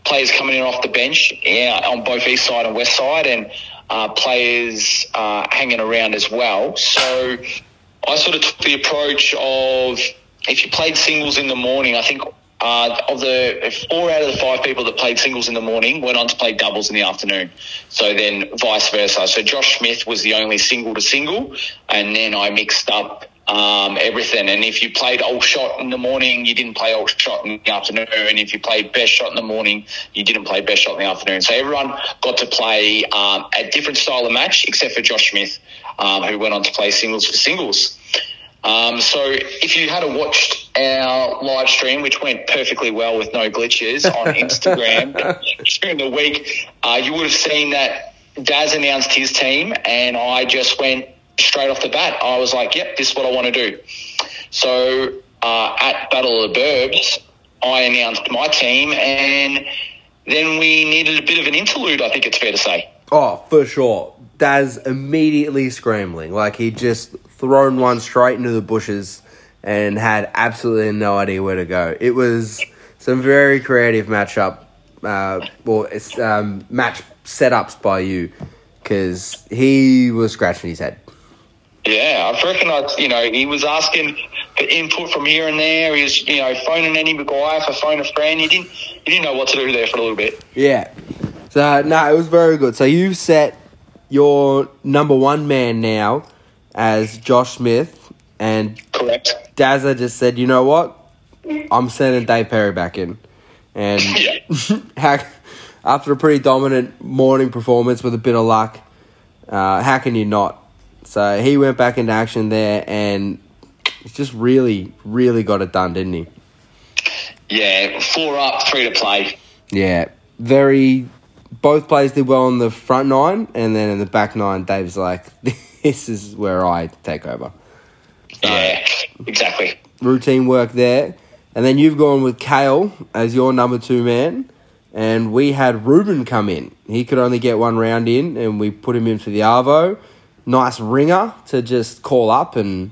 players coming in off the bench yeah, on both East Side and West Side, and uh, players uh, hanging around as well. So I sort of took the approach of if you played singles in the morning, I think uh, of the four out of the five people that played singles in the morning went on to play doubles in the afternoon. So then vice versa. So Josh Smith was the only single to single, and then I mixed up um, everything. And if you played all shot in the morning, you didn't play all shot in the afternoon. And if you played best shot in the morning, you didn't play best shot in the afternoon. So everyone got to play um, a different style of match, except for Josh Smith, um, who went on to play singles for singles. Um, so if you hadn't watched our live stream, which went perfectly well with no glitches on Instagram during the week, uh, you would have seen that Daz announced his team and I just went straight off the bat. I was like, yep, this is what I want to do. So uh, at Battle of the Burbs, I announced my team, and then we needed a bit of an interlude, I think it's fair to say. Oh, for sure. Daz immediately scrambling, like he just thrown one straight into the bushes and had absolutely no idea where to go. It was some very creative matchup, uh, well, it's um, match setups by you, because he was scratching his head. Yeah, I reckon I, you know, he was asking for input from here and there. He was, you know, phoning any guy for phone a friend. He didn't, he didn't know what to do there for a little bit. Yeah. So, no, it was very good. So you set your number one man now as Josh Smith, and correct. Dazza just said, you know what? I'm sending Dave Perry back in. And yeah. After a pretty dominant morning performance with a bit of luck, uh, how can you not? So he went back into action there and just really, really got it done, didn't he? Yeah, four up, three to play. Yeah, very. Both players did well on the front nine, and then in the back nine, Dave's like, this is where I take over. So, yeah, exactly. Routine work there. And then you've gone with Kale as your number two man. And we had Ruben come in. He could only get one round in, and we put him in for the arvo. Nice ringer to just call up and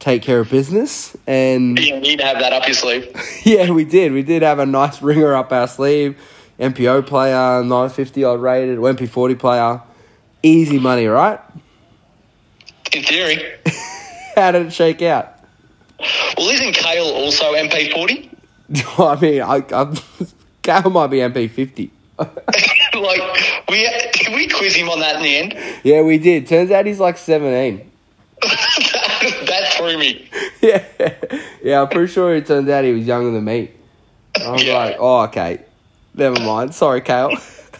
take care of business. And you need to have that up your sleeve. Yeah, we did. We did have a nice ringer up our sleeve. M P O player, nine fifty odd rated, or M P forty player. Easy money, right? In theory. How did it shake out? Well, isn't Kale also M P forty? I mean, I, I, Kale might be M P fifty. Like, we did we quiz him on that in the end? Yeah, we did. Turns out he's like seventeen. that, that threw me. Yeah, yeah. I'm pretty sure it turned out he was younger than me. I'm yeah. like, oh, okay, never mind. Sorry, Kale.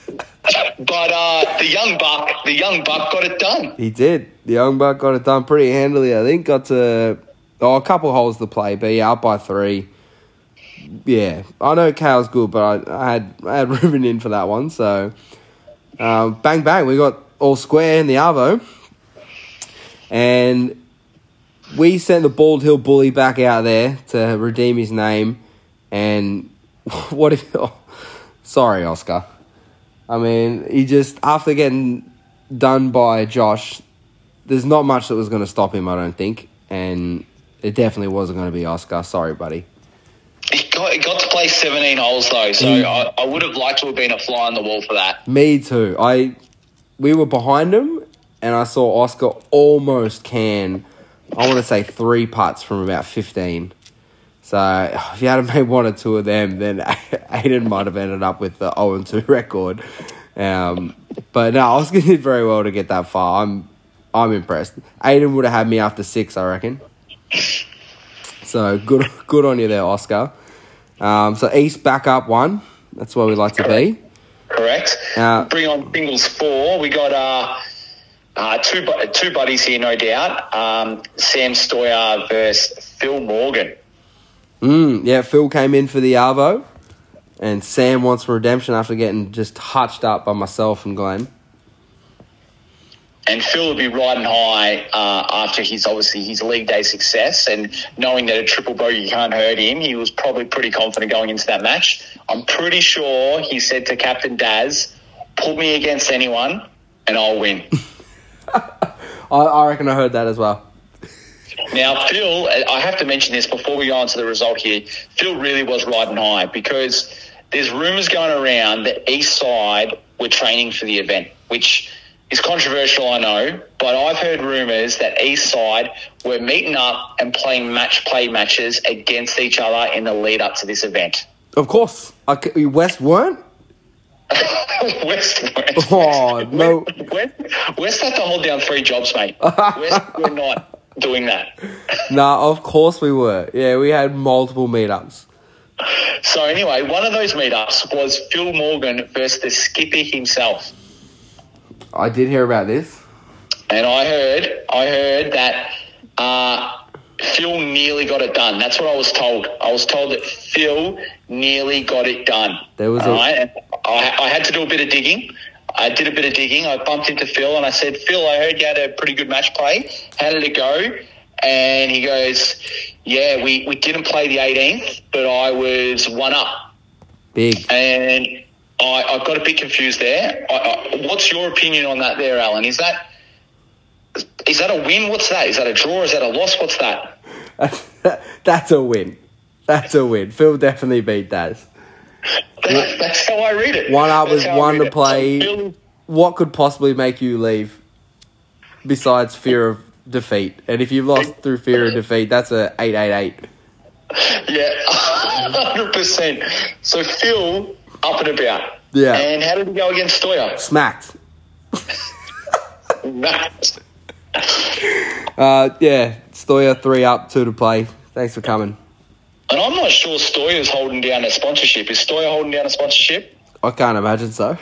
But uh, the young buck, the young buck got it done. He did. The young buck got it done pretty handily, I think. Got to oh, a couple holes to play, but yeah, up by three. Yeah, I know Kale's good, but I, I had I had Ruben in for that one. So um, bang bang, we got all square in the arvo, and we sent the Bald Hill bully back out there to redeem his name. And what? If, oh, sorry, Oscar. I mean, he just, after getting done by Josh, there's not much that was going to stop him, I don't think. And it definitely wasn't going to be Oscar. Sorry, buddy. He got, he got to play seventeen holes, though, so mm. I, I would have liked to have been a fly on the wall for that. Me too. I We were behind him, and I saw Oscar almost can, I want to say, three putts from about fifteen. So if you had made one or two of them, then Aiden might have ended up with the oh and two record. Um, but no, Oscar did very well to get that far. I'm I'm impressed. Aiden would have had me after six, I reckon. So good good on you there, Oscar. Um, so East back up one. That's where we like to be. Correct. Uh, Bring on singles four. We got uh, uh, two two buddies here, no doubt. Um, Sam Stoyer versus Phil Morgan. Mm, yeah, Phil came in for the arvo, And Sam wants redemption after getting just hotched up by myself and Glenn. And Phil will be riding high uh, after his, obviously, his League Day success. And knowing that a triple bogey can't hurt him, he was probably pretty confident going into that match. I'm pretty sure he said to Captain Daz, put me against anyone and I'll win. I, I reckon I heard that as well. Now, Phil, I have to mention this before we go on to the result here. Phil really was riding high because there's rumours going around that Eastside were training for the event, which is controversial, I know, but I've heard rumours that Eastside were meeting up and playing match play matches against each other in the lead up to this event. Of course. Okay, West weren't? West, West, oh, West, no. West, West had to hold down three jobs, mate. West were not doing that. Nah, of course we were. Yeah, we had multiple meetups. So anyway, one of those meetups was Phil Morgan versus the skipper himself. I did hear about this. And I heard I heard that uh, Phil nearly got it done. That's what I was told. I was told that Phil nearly got it done. There was a- right? I, I had to do a bit of digging. I did a bit of digging. I bumped into Phil and I said, Phil, I heard you had a pretty good match play. How did it go? And he goes, yeah, we, we didn't play the eighteenth, but I was one up. Big. And I, I got a bit confused there. I, I, what's your opinion on that there, Alan? Is that is that a win? What's that? Is that a draw? Is that a loss? What's that? That's a win. That's a win. Phil definitely beat Daz. That, that's how I read it. One up was one to play. So Phil, what could possibly make you leave besides fear of defeat? And if you've lost through fear of defeat, that's a eight eight eight. Yeah, one hundred percent. So Phil... up and about. Yeah. And how did he go against Stoyer? Smacked. Smacked. uh, yeah, Stoyer three up, two to play. Thanks for coming. And I'm not sure Stoyer's holding down a sponsorship. Is Stoyer holding down a sponsorship? I can't imagine so.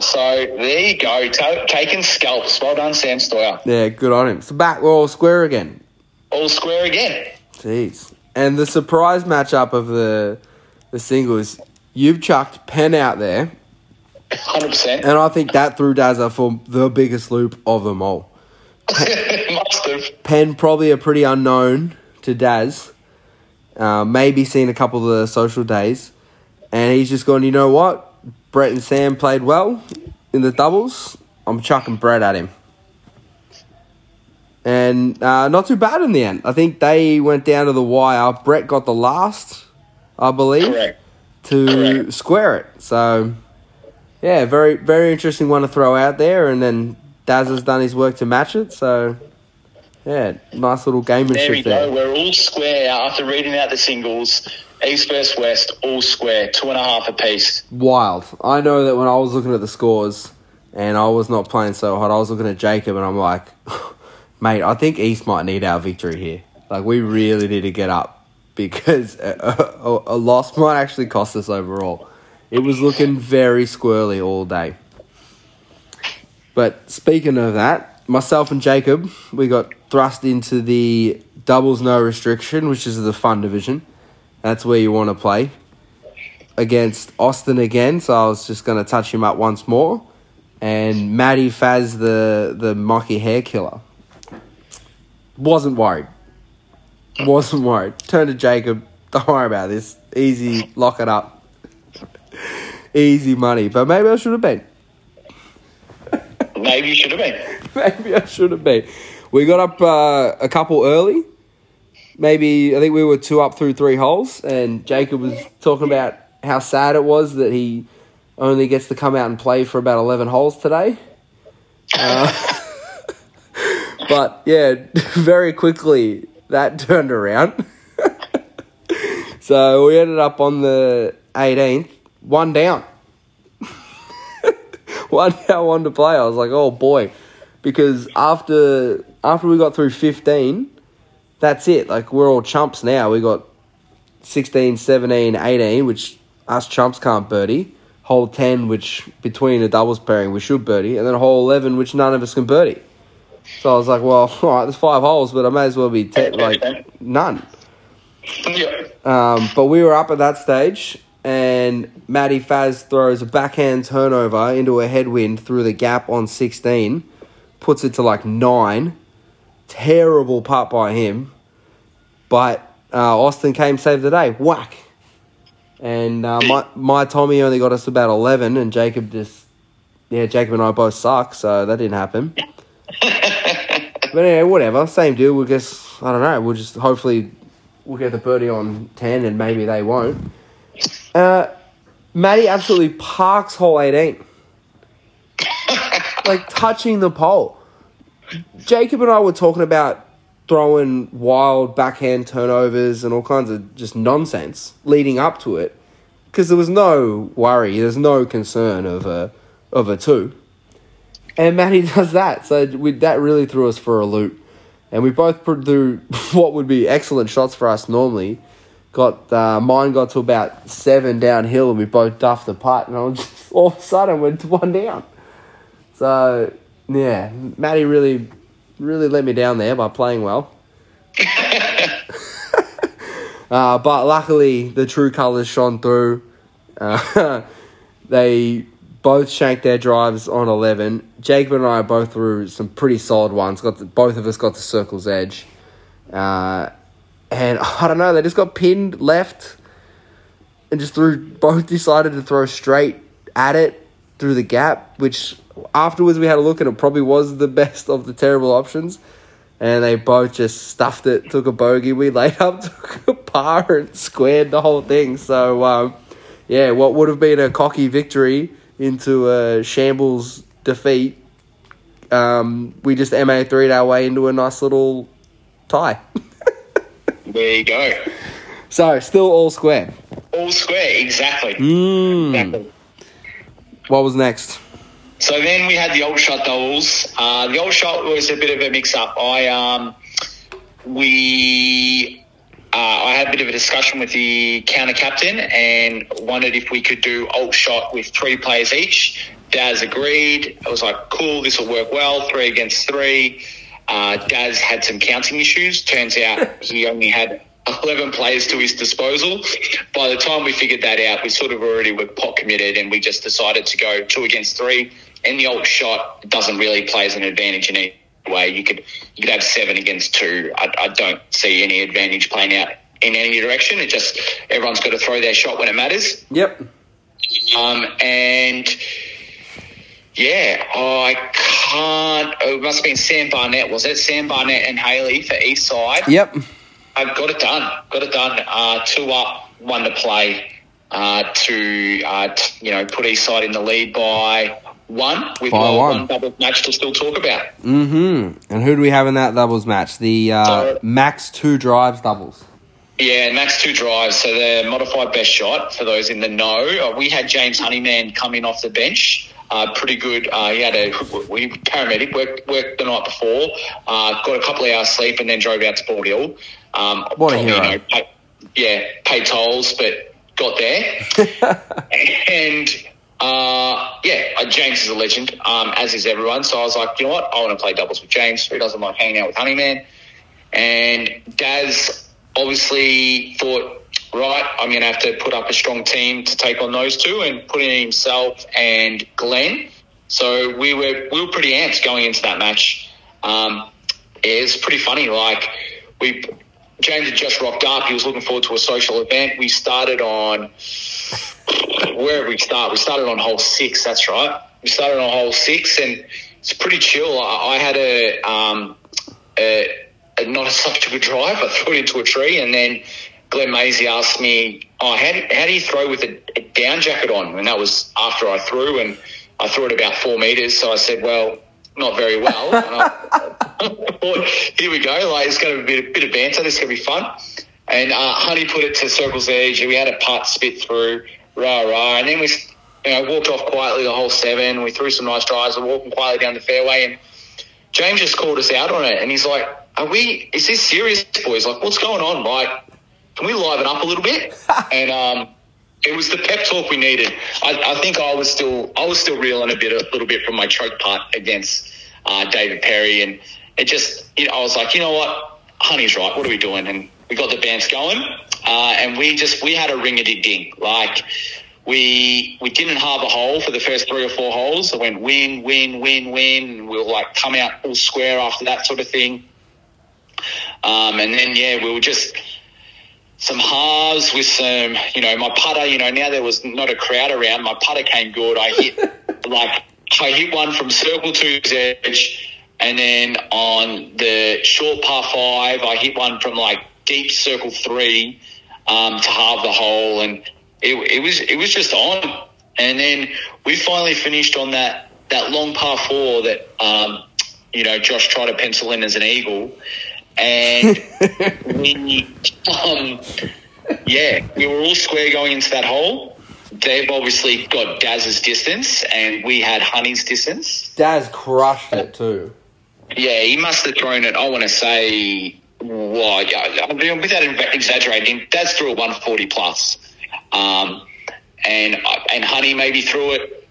So there you go. T- taking scalps. Well done, Sam Stoyer. Yeah, good on him. So back, we're all square again. All square again. Jeez. And the surprise matchup of the the singles... You've chucked Penn out there. one hundred percent. And I think that threw Dazza for the biggest loop of them all. Must have. Penn probably a pretty unknown to Daz. Uh, maybe seen a couple of the social days. And he's just gone, you know what? Brett and Sam played well in the doubles. I'm chucking Brett at him. And uh, not too bad in the end. I think they went down to the wire. Brett got the last, I believe. Correct. To Correct. Square it. So, yeah, very very interesting one to throw out there. And then Daz has done his work to match it. So, yeah, nice little gamemanship there. There we go. There. We're all square after reading out the singles. East versus West, all square, two and a half apiece. Wild. I know that when I was looking at the scores and I was not playing so hot, I was looking at Jacob and I'm like, mate, I think East might need our victory here. Like, we really need to get up. Because a, a, a loss might actually cost us overall. It was looking very squirrely all day. But speaking of that, myself and Jacob, we got thrust into the doubles no restriction, which is the fun division. That's where you want to play. Against Austin again, so I was just going to touch him up once more. And Matty Faz, the, the Mikey Hare killer, wasn't worried. Wasn't worried. Turn to Jacob. Don't worry about this. Easy. Lock it up. Easy money. But maybe I should have been. Maybe you should have been. Maybe I should have been. We got up uh, a couple early. Maybe, I think we were two up through three holes. And Jacob was talking about how sad it was that he only gets to come out and play for about eleven holes today. Uh, but, yeah, very quickly... that turned around. So we ended up on the eighteenth, one down. One down, one to play. I was like, oh, boy. Because after after we got through fifteen, that's it. Like, we're all chumps now. We got sixteen, seventeen, eighteen, which us chumps can't birdie. Hole ten, which between a doubles pairing, we should birdie. And then hole eleven, which none of us can birdie. So I was like, well, all right, there's five holes, but I may as well be, te- like, none. Yeah. Um, but we were up at that stage, and Matty Faz throws a backhand turnover into a headwind through the gap on sixteen, puts it to like nine. Terrible putt by him, but uh, Austin came, saved the day, whack. And uh, my my Tommy only got us about eleven, and Jacob just yeah Jacob and I both suck, so that didn't happen. But anyway, whatever, same deal. We'll just I don't know. We'll just hopefully we'll get the birdie on ten, and maybe they won't. Uh, Matty absolutely parks hole eighteen, like touching the pole. Jacob and I were talking about throwing wild backhand turnovers and all kinds of just nonsense leading up to it, because there was no worry, there's no concern of a of a two, and Matty does that, so we, that really threw us for a loop, and we both do what would be excellent shots for us normally. Got uh, mine got to about seven downhill, and we both duffed the putt, and I was just, all of a sudden went to one down. So yeah, Matty really. Really let me down there by playing well. uh, but luckily, the true colours shone through. Uh, they both shanked their drives on eleven. Jacob and I both threw some pretty solid ones. Got the, both of us got the circle's edge. Uh, and I don't know, they just got pinned left and just threw. Both decided to throw straight at it through the gap, which... Afterwards, we had a look, and it probably was the best of the terrible options. And they both just stuffed it, took a bogey. We laid up, took a par, and squared the whole thing. So, um, yeah, what would have been a cocky victory into a shambles defeat, um, we just M A three'd our way into a nice little tie. There you go. So, still all square. All square, exactly. Mm. Exactly. What was next? So then we had the old shot doubles. Uh, the old shot was a bit of a mix-up. I um, we uh, I had a bit of a discussion with the counter captain and wondered if we could do old shot with three players each. Daz agreed. I was like, cool, this will work well. Three against three. Uh, Daz had some counting issues. Turns out he only had eleven players to his disposal. By the time we figured that out, we sort of already were pot committed, and we just decided to go two against three. And the old shot doesn't really play as an advantage in any way. You could you could have seven against two. I, I don't see any advantage playing out in any direction. It just everyone's got to throw their shot when it matters. Yep. Um, and yeah, I can't. It must have been Sam Barnett, was it? Sam Barnett and Haley for East Side. Yep. I got it done. Got it done. Uh, two up, one to play. Uh, to uh, t- you know, put East Side in the lead by. One with oh, one. one doubles match to still talk about. Mm-hmm. And who do we have in that doubles match? The uh, so, max two drives doubles. Yeah, max two drives. So the modified best shot, for those in the know, we had James Honeyman come in off the bench. Uh, pretty good. Uh, he had a we paramedic, worked, worked the night before, uh, got a couple of hours sleep, and then drove out to Bald Hill. Um, what a hero. You know, pay, yeah, paid tolls, but got there. and... Uh, yeah, James is a legend, um, as is everyone. So I was like, you know what? I want to play doubles with James. Who doesn't like hanging out with Honeyman? And Daz obviously thought, right, I'm going to have to put up a strong team to take on those two, and put in himself and Glenn. So we were we were pretty amped going into that match. Um, it was pretty funny. Like we, James had just rocked up. He was looking forward to a social event. We started on. Where did we start? We started on hole six, that's right. We started on hole six, and it's pretty chill. I, I had a, um, a, a not such a good drive. I threw it into a tree, and then Glenn Maisey asked me, oh, how do, how do you throw with a, a down jacket on? And that was after I threw, and I threw it about four metres. So I said, well, not very well. And I, I thought, here we go. Like, it's going to be a bit of banter. This is going to be fun. And uh, Honey put it to circle's edge. We had a putt spit through, rah, rah. And then we you know, walked off quietly the whole seven. We threw some nice drives. We're walking quietly down the fairway. And James just called us out on it. And he's like, are we, is this serious, boys? Like, what's going on? Like, can we liven up a little bit? and um, it was the pep talk we needed. I, I think I was still I was still reeling a bit, a little bit from my choke putt against uh, David Perry. And it just, you know, I was like, you know what? Honey's right. What are we doing? And we got the bounce going. Uh, and we just, we had a ring-a-ding-ding. Like, we we didn't halve a hole for the first three or four holes. It went win, win, win, win. And we'll, like, come out all square after that sort of thing. Um, and then, yeah, we were just some halves with some, you know, my putter, you know, now there was not a crowd around. My putter came good. I hit, like, I hit one from circle two's edge. And then on the short par five, I hit one from, like, deep circle three um, to halve the hole, and it, it was it was just on. And then we finally finished on that, that long par four that um, you know Josh tried to pencil in as an eagle, and we um, yeah we were all square going into that hole. They've obviously got Daz's distance, and we had Honey's distance. Daz crushed it too. Yeah, he must have thrown it. I want to say. Well, I mean, without exaggerating, Daz threw a one forty plus, um, and and Honey maybe threw it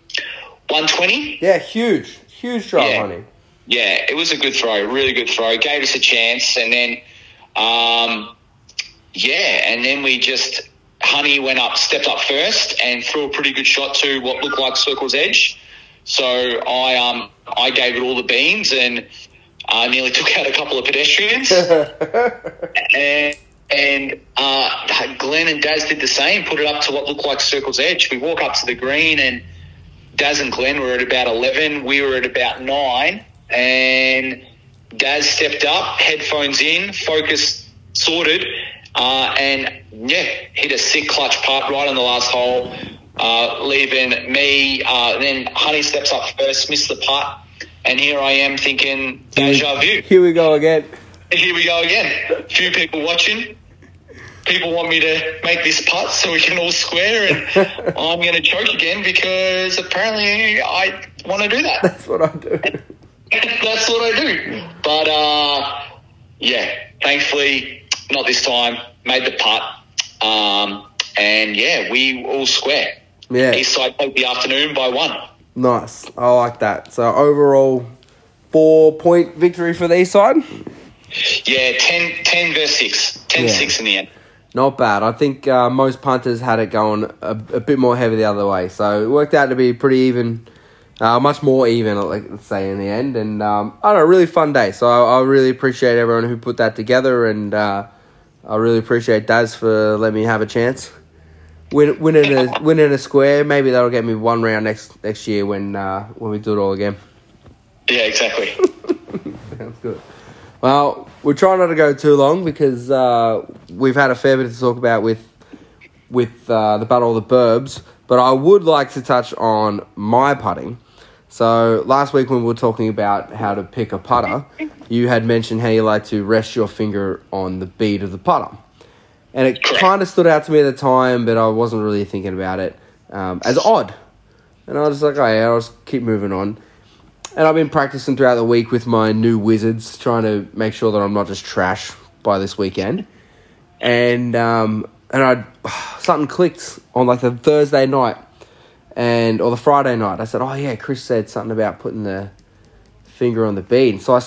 one twenty. Yeah, huge, huge throw, yeah. Honey. Yeah, it was a good throw, really good throw. Gave us a chance, and then, um, yeah, and then we just Honey went up, stepped up first, and threw a pretty good shot to what looked like circle's edge. So I um I gave it all the beans and. I uh, nearly took out a couple of pedestrians, and, and uh, Glenn and Daz did the same, put it up to what looked like circle's edge. We walk up to the green, and Daz and Glenn were at about eleven. We were at about nine, and Daz stepped up, headphones in, focus sorted, uh, and, yeah, hit a sick clutch putt right on the last hole, uh, leaving me. Uh, then Honey steps up first, missed the putt. And here I am thinking, deja vu. Here we go again. Here we go again. Few people watching. People want me to make this putt so we can all square, and I'm going to choke again because apparently I want to do that. That's what I do. That's what I do. But, uh, yeah, thankfully, not this time. Made the putt. Um, and, yeah, we all square. Yeah. Eastside took the afternoon by one. Nice. I like that. So, overall, four-point victory for the east side? Yeah, ten, ten versus six. ten six yeah. In the end. Not bad. I think uh, most punters had it going a, a bit more heavy the other way. So, it worked out to be pretty even, uh, much more even, let's say, in the end. And, um, I don't know, really fun day. So, I, I really appreciate everyone who put that together. And uh, I really appreciate Daz for letting me have a chance. Win, win in a win in a square. Maybe that'll get me one round next next year when uh, when we do it all again. Yeah, exactly. Sounds good. Well, we're trying not to go too long because uh, we've had a fair bit to talk about with with uh, the Battle of the Burbs. But I would like to touch on my putting. So last week when we were talking about how to pick a putter, you had mentioned how you like to rest your finger on the bead of the putter. And it kind of stood out to me at the time, but I wasn't really thinking about it um, as odd. And I was like, oh, yeah, I'll just keep moving on. And I've been practicing throughout the week with my new wizards, trying to make sure that I'm not just trash by this weekend. And um, and I something clicked on like the Thursday night and or the Friday night. I said, oh, yeah, Chris said something about putting the finger on the bead. And so I,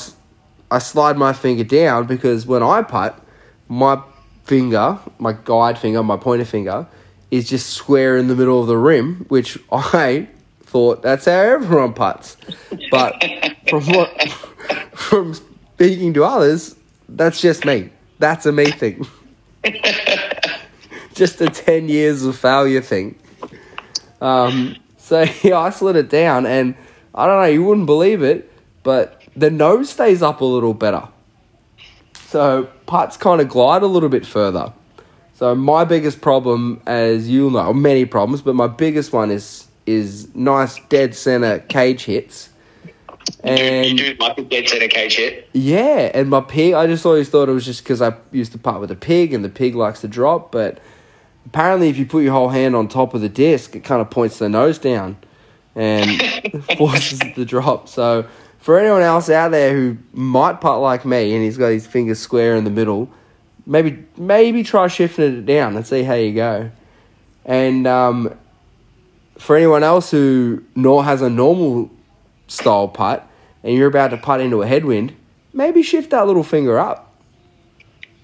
I slide my finger down because when I putt, my... finger, my guide finger, my pointer finger, is just square in the middle of the rim, which I thought that's how everyone putts. But from what, from speaking to others, that's just me. That's a me thing. Just a ten years of failure thing. Um, so yeah, I slid it down, and I don't know, you wouldn't believe it, but the nose stays up a little better. So putts kind of glide a little bit further. So my biggest problem, as you'll know, many problems, but my biggest one is is nice dead center cage hits. And you do, you do like a dead center cage hit. Yeah, and my pig, I just always thought it was just because I used to putt with a pig, and the pig likes to drop. But apparently, if you put your whole hand on top of the disc, it kind of points the nose down and forces the drop. So. For anyone else out there who might putt like me and he's got his fingers square in the middle, maybe maybe try shifting it down and see how you go. And um, for anyone else who nor has a normal style putt and you're about to putt into a headwind, maybe shift that little finger up.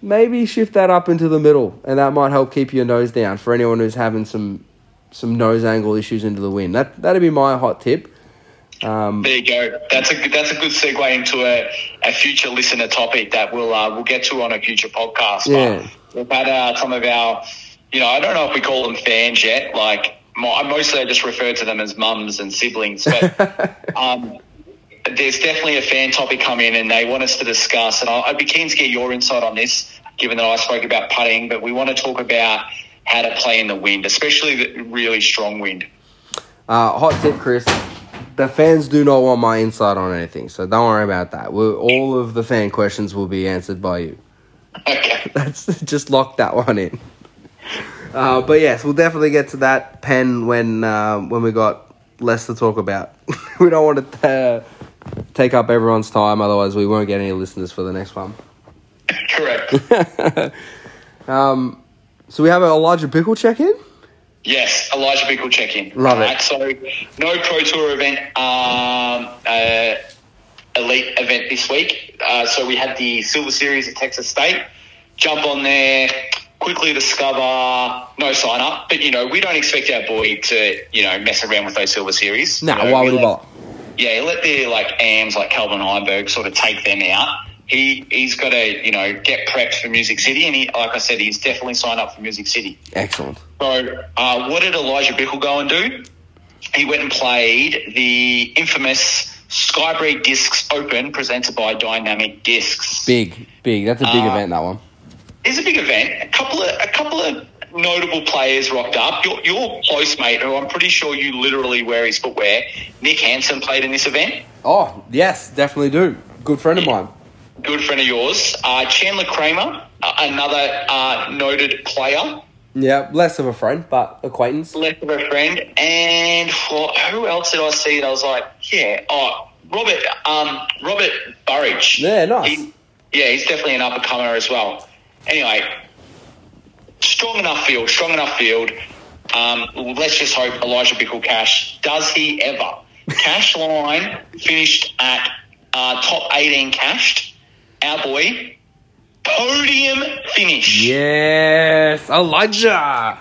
maybe shift that up into the middle, and that might help keep your nose down for anyone who's having some some nose angle issues into the wind. That, that'd be my hot tip. Um, there you go. That's a that's a good segue into a, a future listener topic that we'll uh, we'll get to on a future podcast. Yeah. But we've had uh, some of our, you know, I don't know if we call them fans yet. Like my, mostly, I just refer to them as mums and siblings. But um, there's definitely a fan topic come in, and they want us to discuss. And I'll, I'd be keen to get your insight on this, given that I spoke about putting, but we want to talk about how to play in the wind, especially the really strong wind. Uh, hot tip, Chris. The fans do not want my insight on anything, so don't worry about that. We're, all of the fan questions will be answered by you. Okay. That's, just lock that one in. Uh, but, yes, we'll definitely get to that pen when uh, when we got less to talk about. We don't want to uh, take up everyone's time, otherwise we won't get any listeners for the next one. Correct. um, so we have an Elijah Bickle check-in? Yes, Elijah Bickle check-in. Love right, it. So no Pro Tour event, um, uh, elite event this week. Uh, so we had the Silver Series at Texas State. Jump on there, quickly discover, no sign up. But, you know, we don't expect our boy to, you know, mess around with those Silver Series. No, nah, you know, why would he not? Yeah, let the, like, A Ms like Calvin Heimberg sort of take them out. He, he's got to, you know, get prepped for Music City. And, he, like I said, he's definitely signed up for Music City. Excellent. So uh, what did Elijah Bickle go and do? He went and played the infamous Skybreed Discs Open presented by Dynamic Discs. Big, big. That's a big uh, event, that one. It's a big event. A couple of a couple of notable players rocked up. Your, your close mate, who I'm pretty sure you literally wear his footwear, Nick Hansen, played in this event. Oh, yes, definitely do. Good friend of mine. Good friend of yours. Uh, Chandler Kramer, uh, another uh, noted player. Yeah, less of a friend, but acquaintance. Less of a friend. And well, who else did I see? And I was like, yeah, oh, Robert um, Robert Burridge. Yeah, nice. He, yeah, he's definitely an up-and-comer as well. Anyway, strong enough field, strong enough field. Um, let's just hope Elijah Bickle cash. Does he ever? Cash line finished at uh, top eighteen cashed. Our boy, podium finish. Yes, Elijah.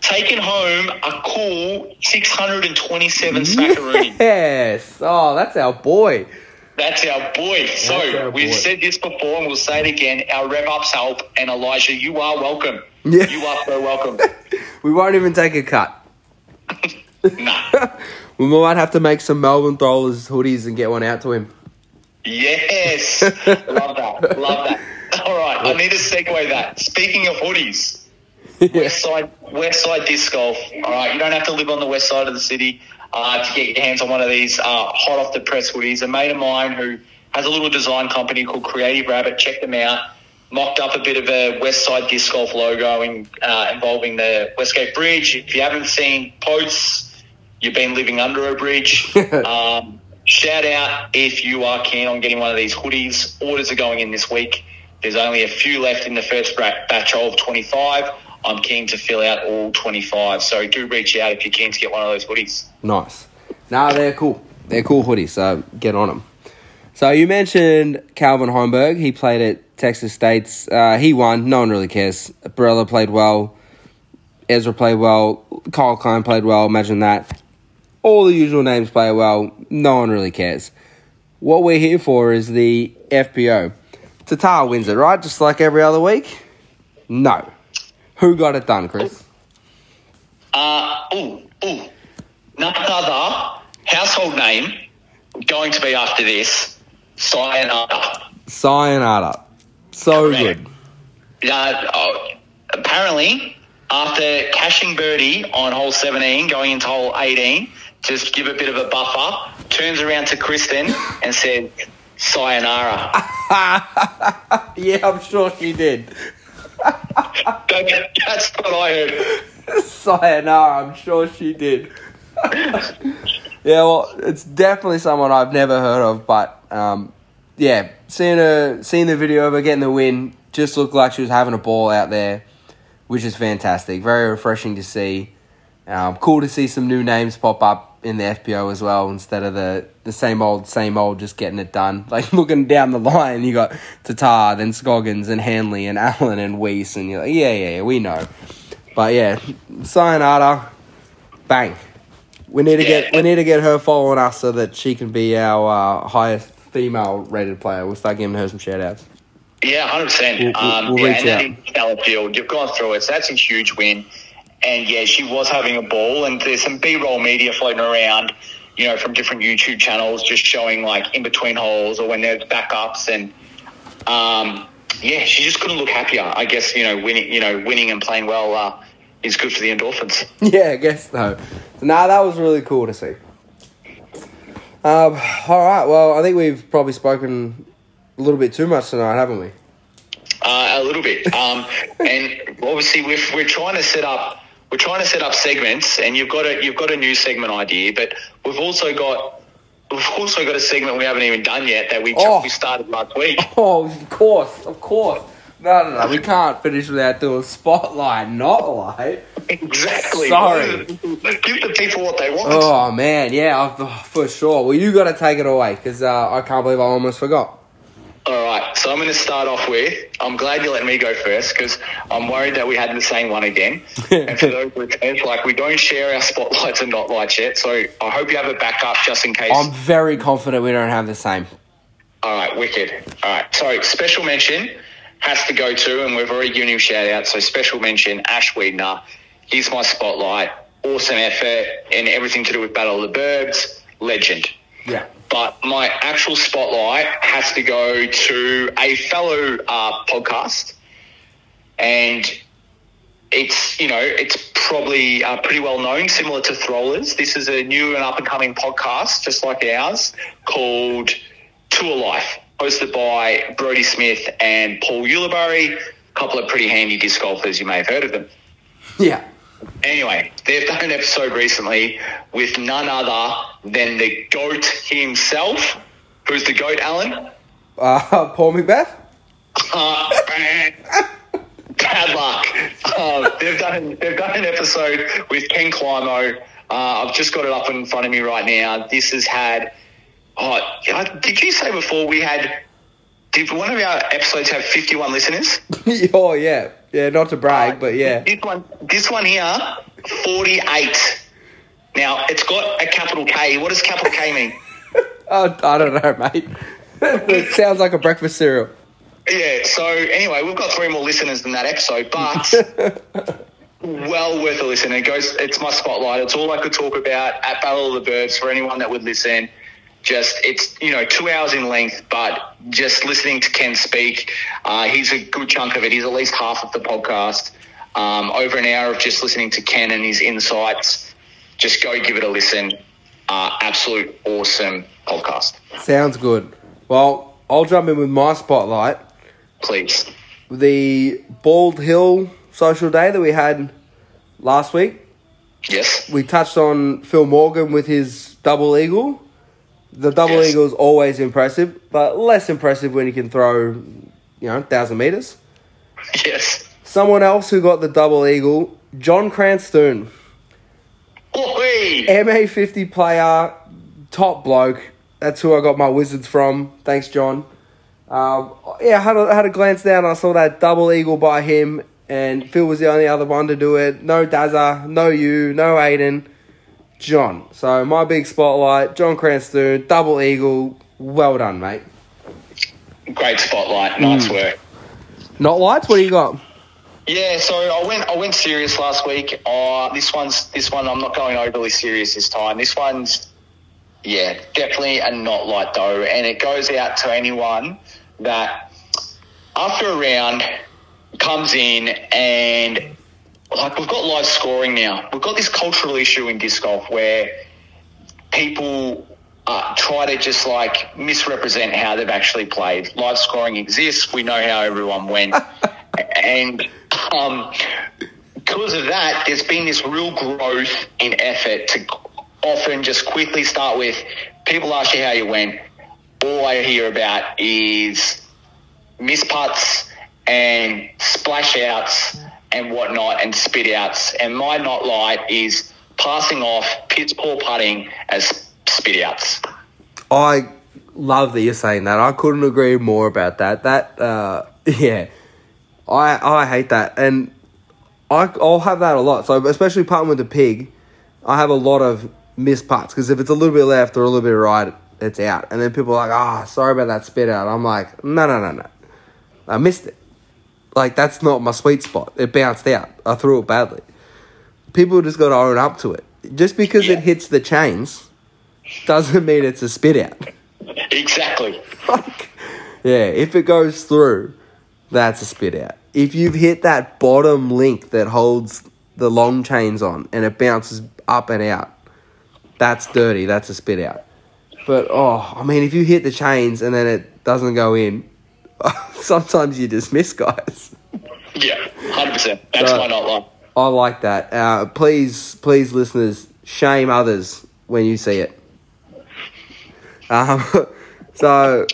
Taking home a cool six hundred twenty-seven smackaroonies. Yes. Oh, that's our boy. That's our boy. That's so our we've boy. Said this before and we'll say it again. Our rev-ups help. And Elijah, you are welcome. Yeah. You are so welcome. We won't even take a cut. Nah. We might have to make some Melbourne Throwers hoodies and get one out to him. Yes. Love that. Love that. All right. I need to segue that. Speaking of hoodies, yeah. West Side, West Side Disc Golf. All right. You don't have to live on the west side of the city uh, to get your hands on one of these uh, hot off the press hoodies. A mate of mine who has a little design company called Creative Rabbit, check them out, mocked up a bit of a West Side Disc Golf logo in, uh, involving the Westgate Bridge. If you haven't seen posts, you've been living under a bridge. Um Shout out if you are keen on getting one of these hoodies. Orders are going in this week. There's only a few left in the first batch of twenty-five. I'm keen to fill out all twenty-five. So do reach out if you're keen to get one of those hoodies. Nice. No, they're cool. They're cool hoodies, so get on them. So you mentioned Calvin Heimberg. He played at Texas State's. Uh, he won. No one really cares. Barella played well. Ezra played well. Kyle Klein played well. Imagine that. All the usual names play well. No one really cares. What we're here for is the F B O. Tatar wins it, right? Just like every other week? No. Who got it done, Chris? Uh, ooh, ooh. None other household name going to be after this. Sayonara. Sayonara. So Correct. Good. Uh, oh, apparently, after cashing birdie on hole seventeen, going into hole eighteen, just give a bit of a buffer, turns around to Kristen and said, sayonara. Yeah, I'm sure she did. That's what I heard. Sayonara, I'm sure she did. Yeah, well, it's definitely someone I've never heard of, but, um, yeah, seeing her, seeing the video of her getting the win, just looked like she was having a ball out there, which is fantastic. Very refreshing to see. Um, cool to see some new names pop up in the F B O as well, instead of the, the same old, same old, just getting it done. Like, looking down the line, you got Tatar, then Scoggins, and Hanley, and Allen, and Weiss, and you're like, yeah, yeah, yeah, we know. But yeah, sayonara, bang. We need to get we need to get her following us so that she can be our uh, highest female-rated player. We'll start giving her some shout-outs. Yeah, one hundred percent. We'll, um, we'll yeah, reach and out. Then Field, you've gone through it, so that's a huge win. And, yeah, she was having a ball, and there's some B-roll media floating around, you know, from different YouTube channels just showing, like, in between holes or when there's backups. And, um, yeah, she just couldn't look happier. I guess, you know, winning you know, winning and playing well uh, is good for the endorphins. Yeah, I guess so. So, nah, that was really cool to see. Um, all right, well, I think we've probably spoken a little bit too much tonight, haven't we? Uh, a little bit. Um, and, obviously, we're, we're trying to set up... We're trying to set up segments, and you've got a you've got a new segment idea, but we've also got we've also got a segment we haven't even done yet that we oh. we started last week. Oh, of course, of course. No, no, no. We can't finish without doing spotlight, not light. Exactly. Sorry. Give the people what they want. Oh man, yeah, for sure. Well, you got to take it away because uh, I can't believe I almost forgot. All right, so I'm going to start off with, I'm glad you let me go first because I'm worried that we had the same one again. And for those returns, like, we don't share our spotlights and not lights yet, so I hope you have a backup just in case. I'm very confident we don't have the same. All right, wicked. All right, so special mention has to go to, and we've already given him a shout-out, so special mention, Ash Wiedner. Here's my spotlight. Awesome effort and everything to do with Battle of the Burbs. Legend. Yeah. But my actual spotlight has to go to a fellow uh, podcast, and it's, you know, it's probably uh, pretty well known, similar to Throwlers. This is a new and up-and-coming podcast, just like ours, called Tour Life, hosted by Brody Smith and Paul Ulibarri, a couple of pretty handy disc golfers. You may have heard of them. Yeah. Anyway, they've done an episode recently with none other than the GOAT himself. Who's the GOAT, Alan? Uh, Paul McBeth? Uh, bad luck. Uh, they've, done, they've done an episode with Ken Climo. Uh, I've just got it up in front of me right now. This has had... Oh, did you say before we had... Did one of our episodes have fifty-one listeners? Oh, yeah. Yeah, not to brag, uh, but yeah. This one, this one here, forty-eight. Now, it's got a capital K. What does capital K mean? oh, I don't know, mate. It sounds like a breakfast cereal. Yeah, so anyway, we've got three more listeners than that episode, but well worth a listen. It goes, it's my spotlight. It's all I could talk about at Battle of the Burbs for anyone that would listen. Just, it's, you know, two hours in length, but just listening to Ken speak, uh, he's a good chunk of it. He's at least half of the podcast. Um, over an hour of just listening to Ken and his insights. Just go give it a listen. Uh, absolute awesome podcast. Sounds good. Well, I'll jump in with my spotlight. Please. The Bald Hill social day that we had last week. Yes. We touched on Phil Morgan with his double eagle. The double yes. eagle is always impressive, but less impressive when you can throw, you know, one thousand metres. Yes. Someone else who got the double eagle, John Cranston. Oi! M A fifty player, top bloke. That's who I got my Wizards from. Thanks, John. Um, yeah, I had a, had a glance down. I saw that double eagle by him, and Phil was the only other one to do it. No Dazza, no you, no Aiden. John. So my big spotlight, John Cranston, double eagle. Well done, mate. Great spotlight. Nice mm. work. Not lights? What do you got? Yeah, so I went I went serious last week. Uh, this one's this one I'm not going overly serious this time. This one's, yeah, definitely a not light though. And it goes out to anyone that after a round comes in and, like, we've got live scoring now. We've got this cultural issue in disc golf where people uh, try to just, like, misrepresent how they've actually played. Live scoring exists. We know how everyone went. And um, because of that, there's been this real growth in effort to often just quickly start with, people ask you how you went. All I hear about is miss putts and splash outs and whatnot and spit outs. And my not light is passing off, pit's poor putting as spit outs. I love that you're saying that. I couldn't agree more about that. That, uh, yeah, I I hate that. And I, I'll have that a lot. So especially putting with the pig, I have a lot of missed putts because if it's a little bit left or a little bit right, it's out. And then people are like, ah, oh, sorry about that spit out. I'm like, no, no, no, no. I missed it. Like, that's not my sweet spot. It bounced out. I threw it badly. People just got to own up to it. Just because yeah. it hits the chains doesn't mean it's a spit out. Exactly. Like, yeah, if it goes through, that's a spit out. If you've hit that bottom link that holds the long chains on and it bounces up and out, that's dirty. That's a spit out. But, oh, I mean, if you hit the chains and then it doesn't go in, sometimes you just miss, guys. Yeah, one hundred percent. That's so, why not long. I like that. Uh, please, please, listeners, shame others when you see it. Um, so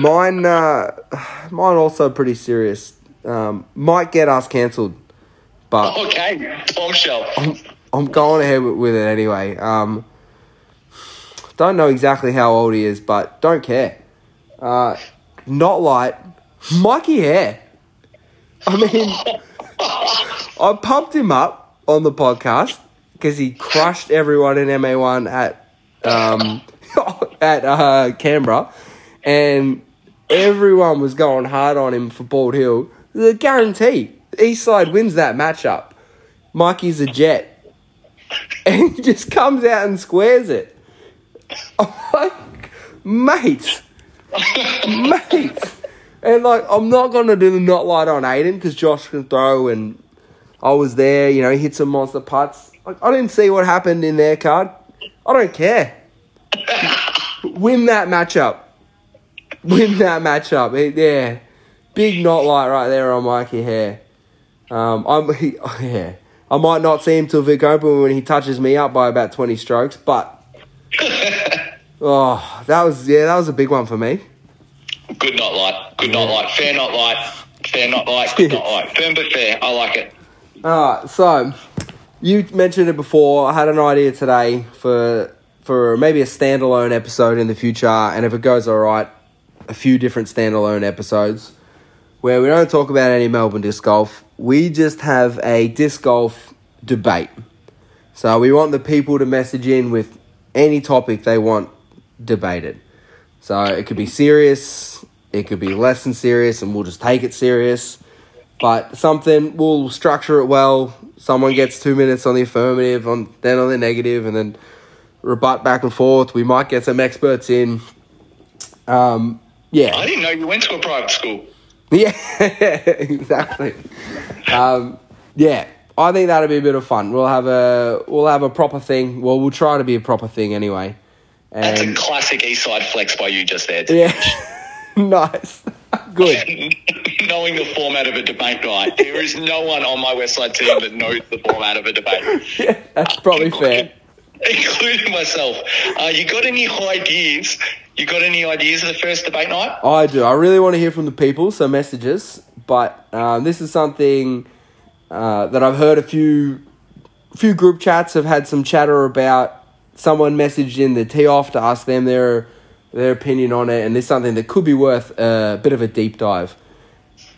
mine, uh, mine also pretty serious. Um, might get us cancelled, but okay, bombshell. I'm, I'm going ahead with, with it anyway. Um, don't know exactly how old he is, but don't care. Uh, not light, Mikey Hare. I mean. I pumped him up on the podcast because he crushed everyone in M A one at um, at uh, Canberra, and everyone was going hard on him for Bald Hill. The guarantee Eastside wins that matchup. Mikey's a jet, and he just comes out and squares it. I'm like, mate, mate, and like I'm not gonna do the not light on Aiden because Josh can throw and. I was there, you know, hit some monster putts. Like, I didn't see what happened in their card. I don't care. Win that matchup. Win that matchup. It, yeah. Big not light right there on Mikey Hare. Um, I'm, he, oh, yeah. I might not see him till Vic Open when he touches me up by about twenty strokes, but oh, that was yeah, that was a big one for me. Good not light. Good yeah. not light. Fair not light. Fair not light. Good not light. Firm but fair. I like it. All right, so you mentioned it before. I had an idea today for for maybe a standalone episode in the future, and if it goes all right, a few different standalone episodes where we don't talk about any Melbourne disc golf. We just have a disc golf debate. So we want the people to message in with any topic they want debated. So it could be serious, it could be less than serious, and we'll just take it serious. But something, we'll structure it well. Someone gets two minutes on the affirmative, on then on the negative, and then rebut back and forth. We might get some experts in. Um, yeah. I didn't know you went to a private school. Yeah, exactly. um, yeah, I think that'll be a bit of fun. We'll have a we'll have a proper thing. Well, we'll try to be a proper thing anyway. And that's a classic Eastside flex by you just there. Yeah, nice. Good. Knowing the format of a debate night. There is no one on my Westside team that knows the format of a debate. Yeah, that's probably uh, fair. Including myself. Uh, you got any ideas? You got any ideas of the first debate night? I do. I really want to hear from the people, so messages. But um, this is something uh, that I've heard a few, few group chats have had some chatter about. Someone messaged in the tee-off to ask them their their opinion on it, and this is something that could be worth a bit of a deep dive.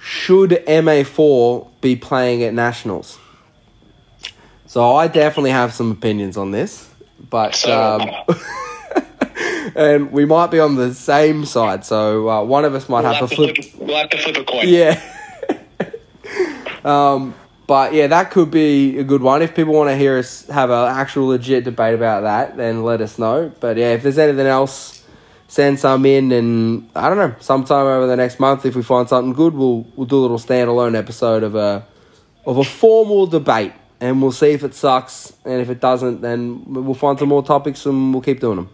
Should M A four be playing at Nationals? So I definitely have some opinions on this, but um, and we might be on the same side, so uh, one of us might we'll have, have to flip. flip we'll have to flip a coin. Yeah. um, but, yeah, that could be a good one. If people want to hear us have an actual legit debate about that, then let us know. But, yeah, if there's anything else, send some in, and I don't know, sometime over the next month, if we find something good, we'll we'll do a little standalone episode of a of a formal debate, and we'll see if it sucks, and if it doesn't, then we'll find some more topics, and we'll keep doing them.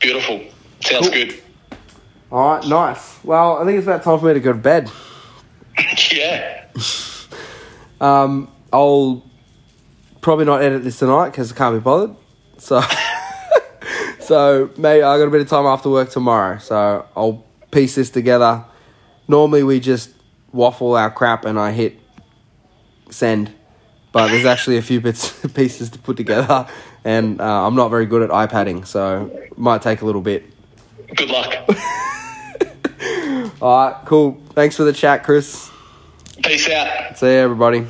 Beautiful. Sounds cool. Good. All right, nice. Well, I think it's about time for me to go to bed. Yeah. um, I'll probably not edit this tonight because I can't be bothered, so... So, mate, I got a bit of time after work tomorrow, so I'll piece this together. Normally, we just waffle our crap and I hit send, but there's actually a few bits pieces to put together, and uh, I'm not very good at iPadding, so it might take a little bit. Good luck. All right, cool. Thanks for the chat, Chris. Peace out. See you, everybody.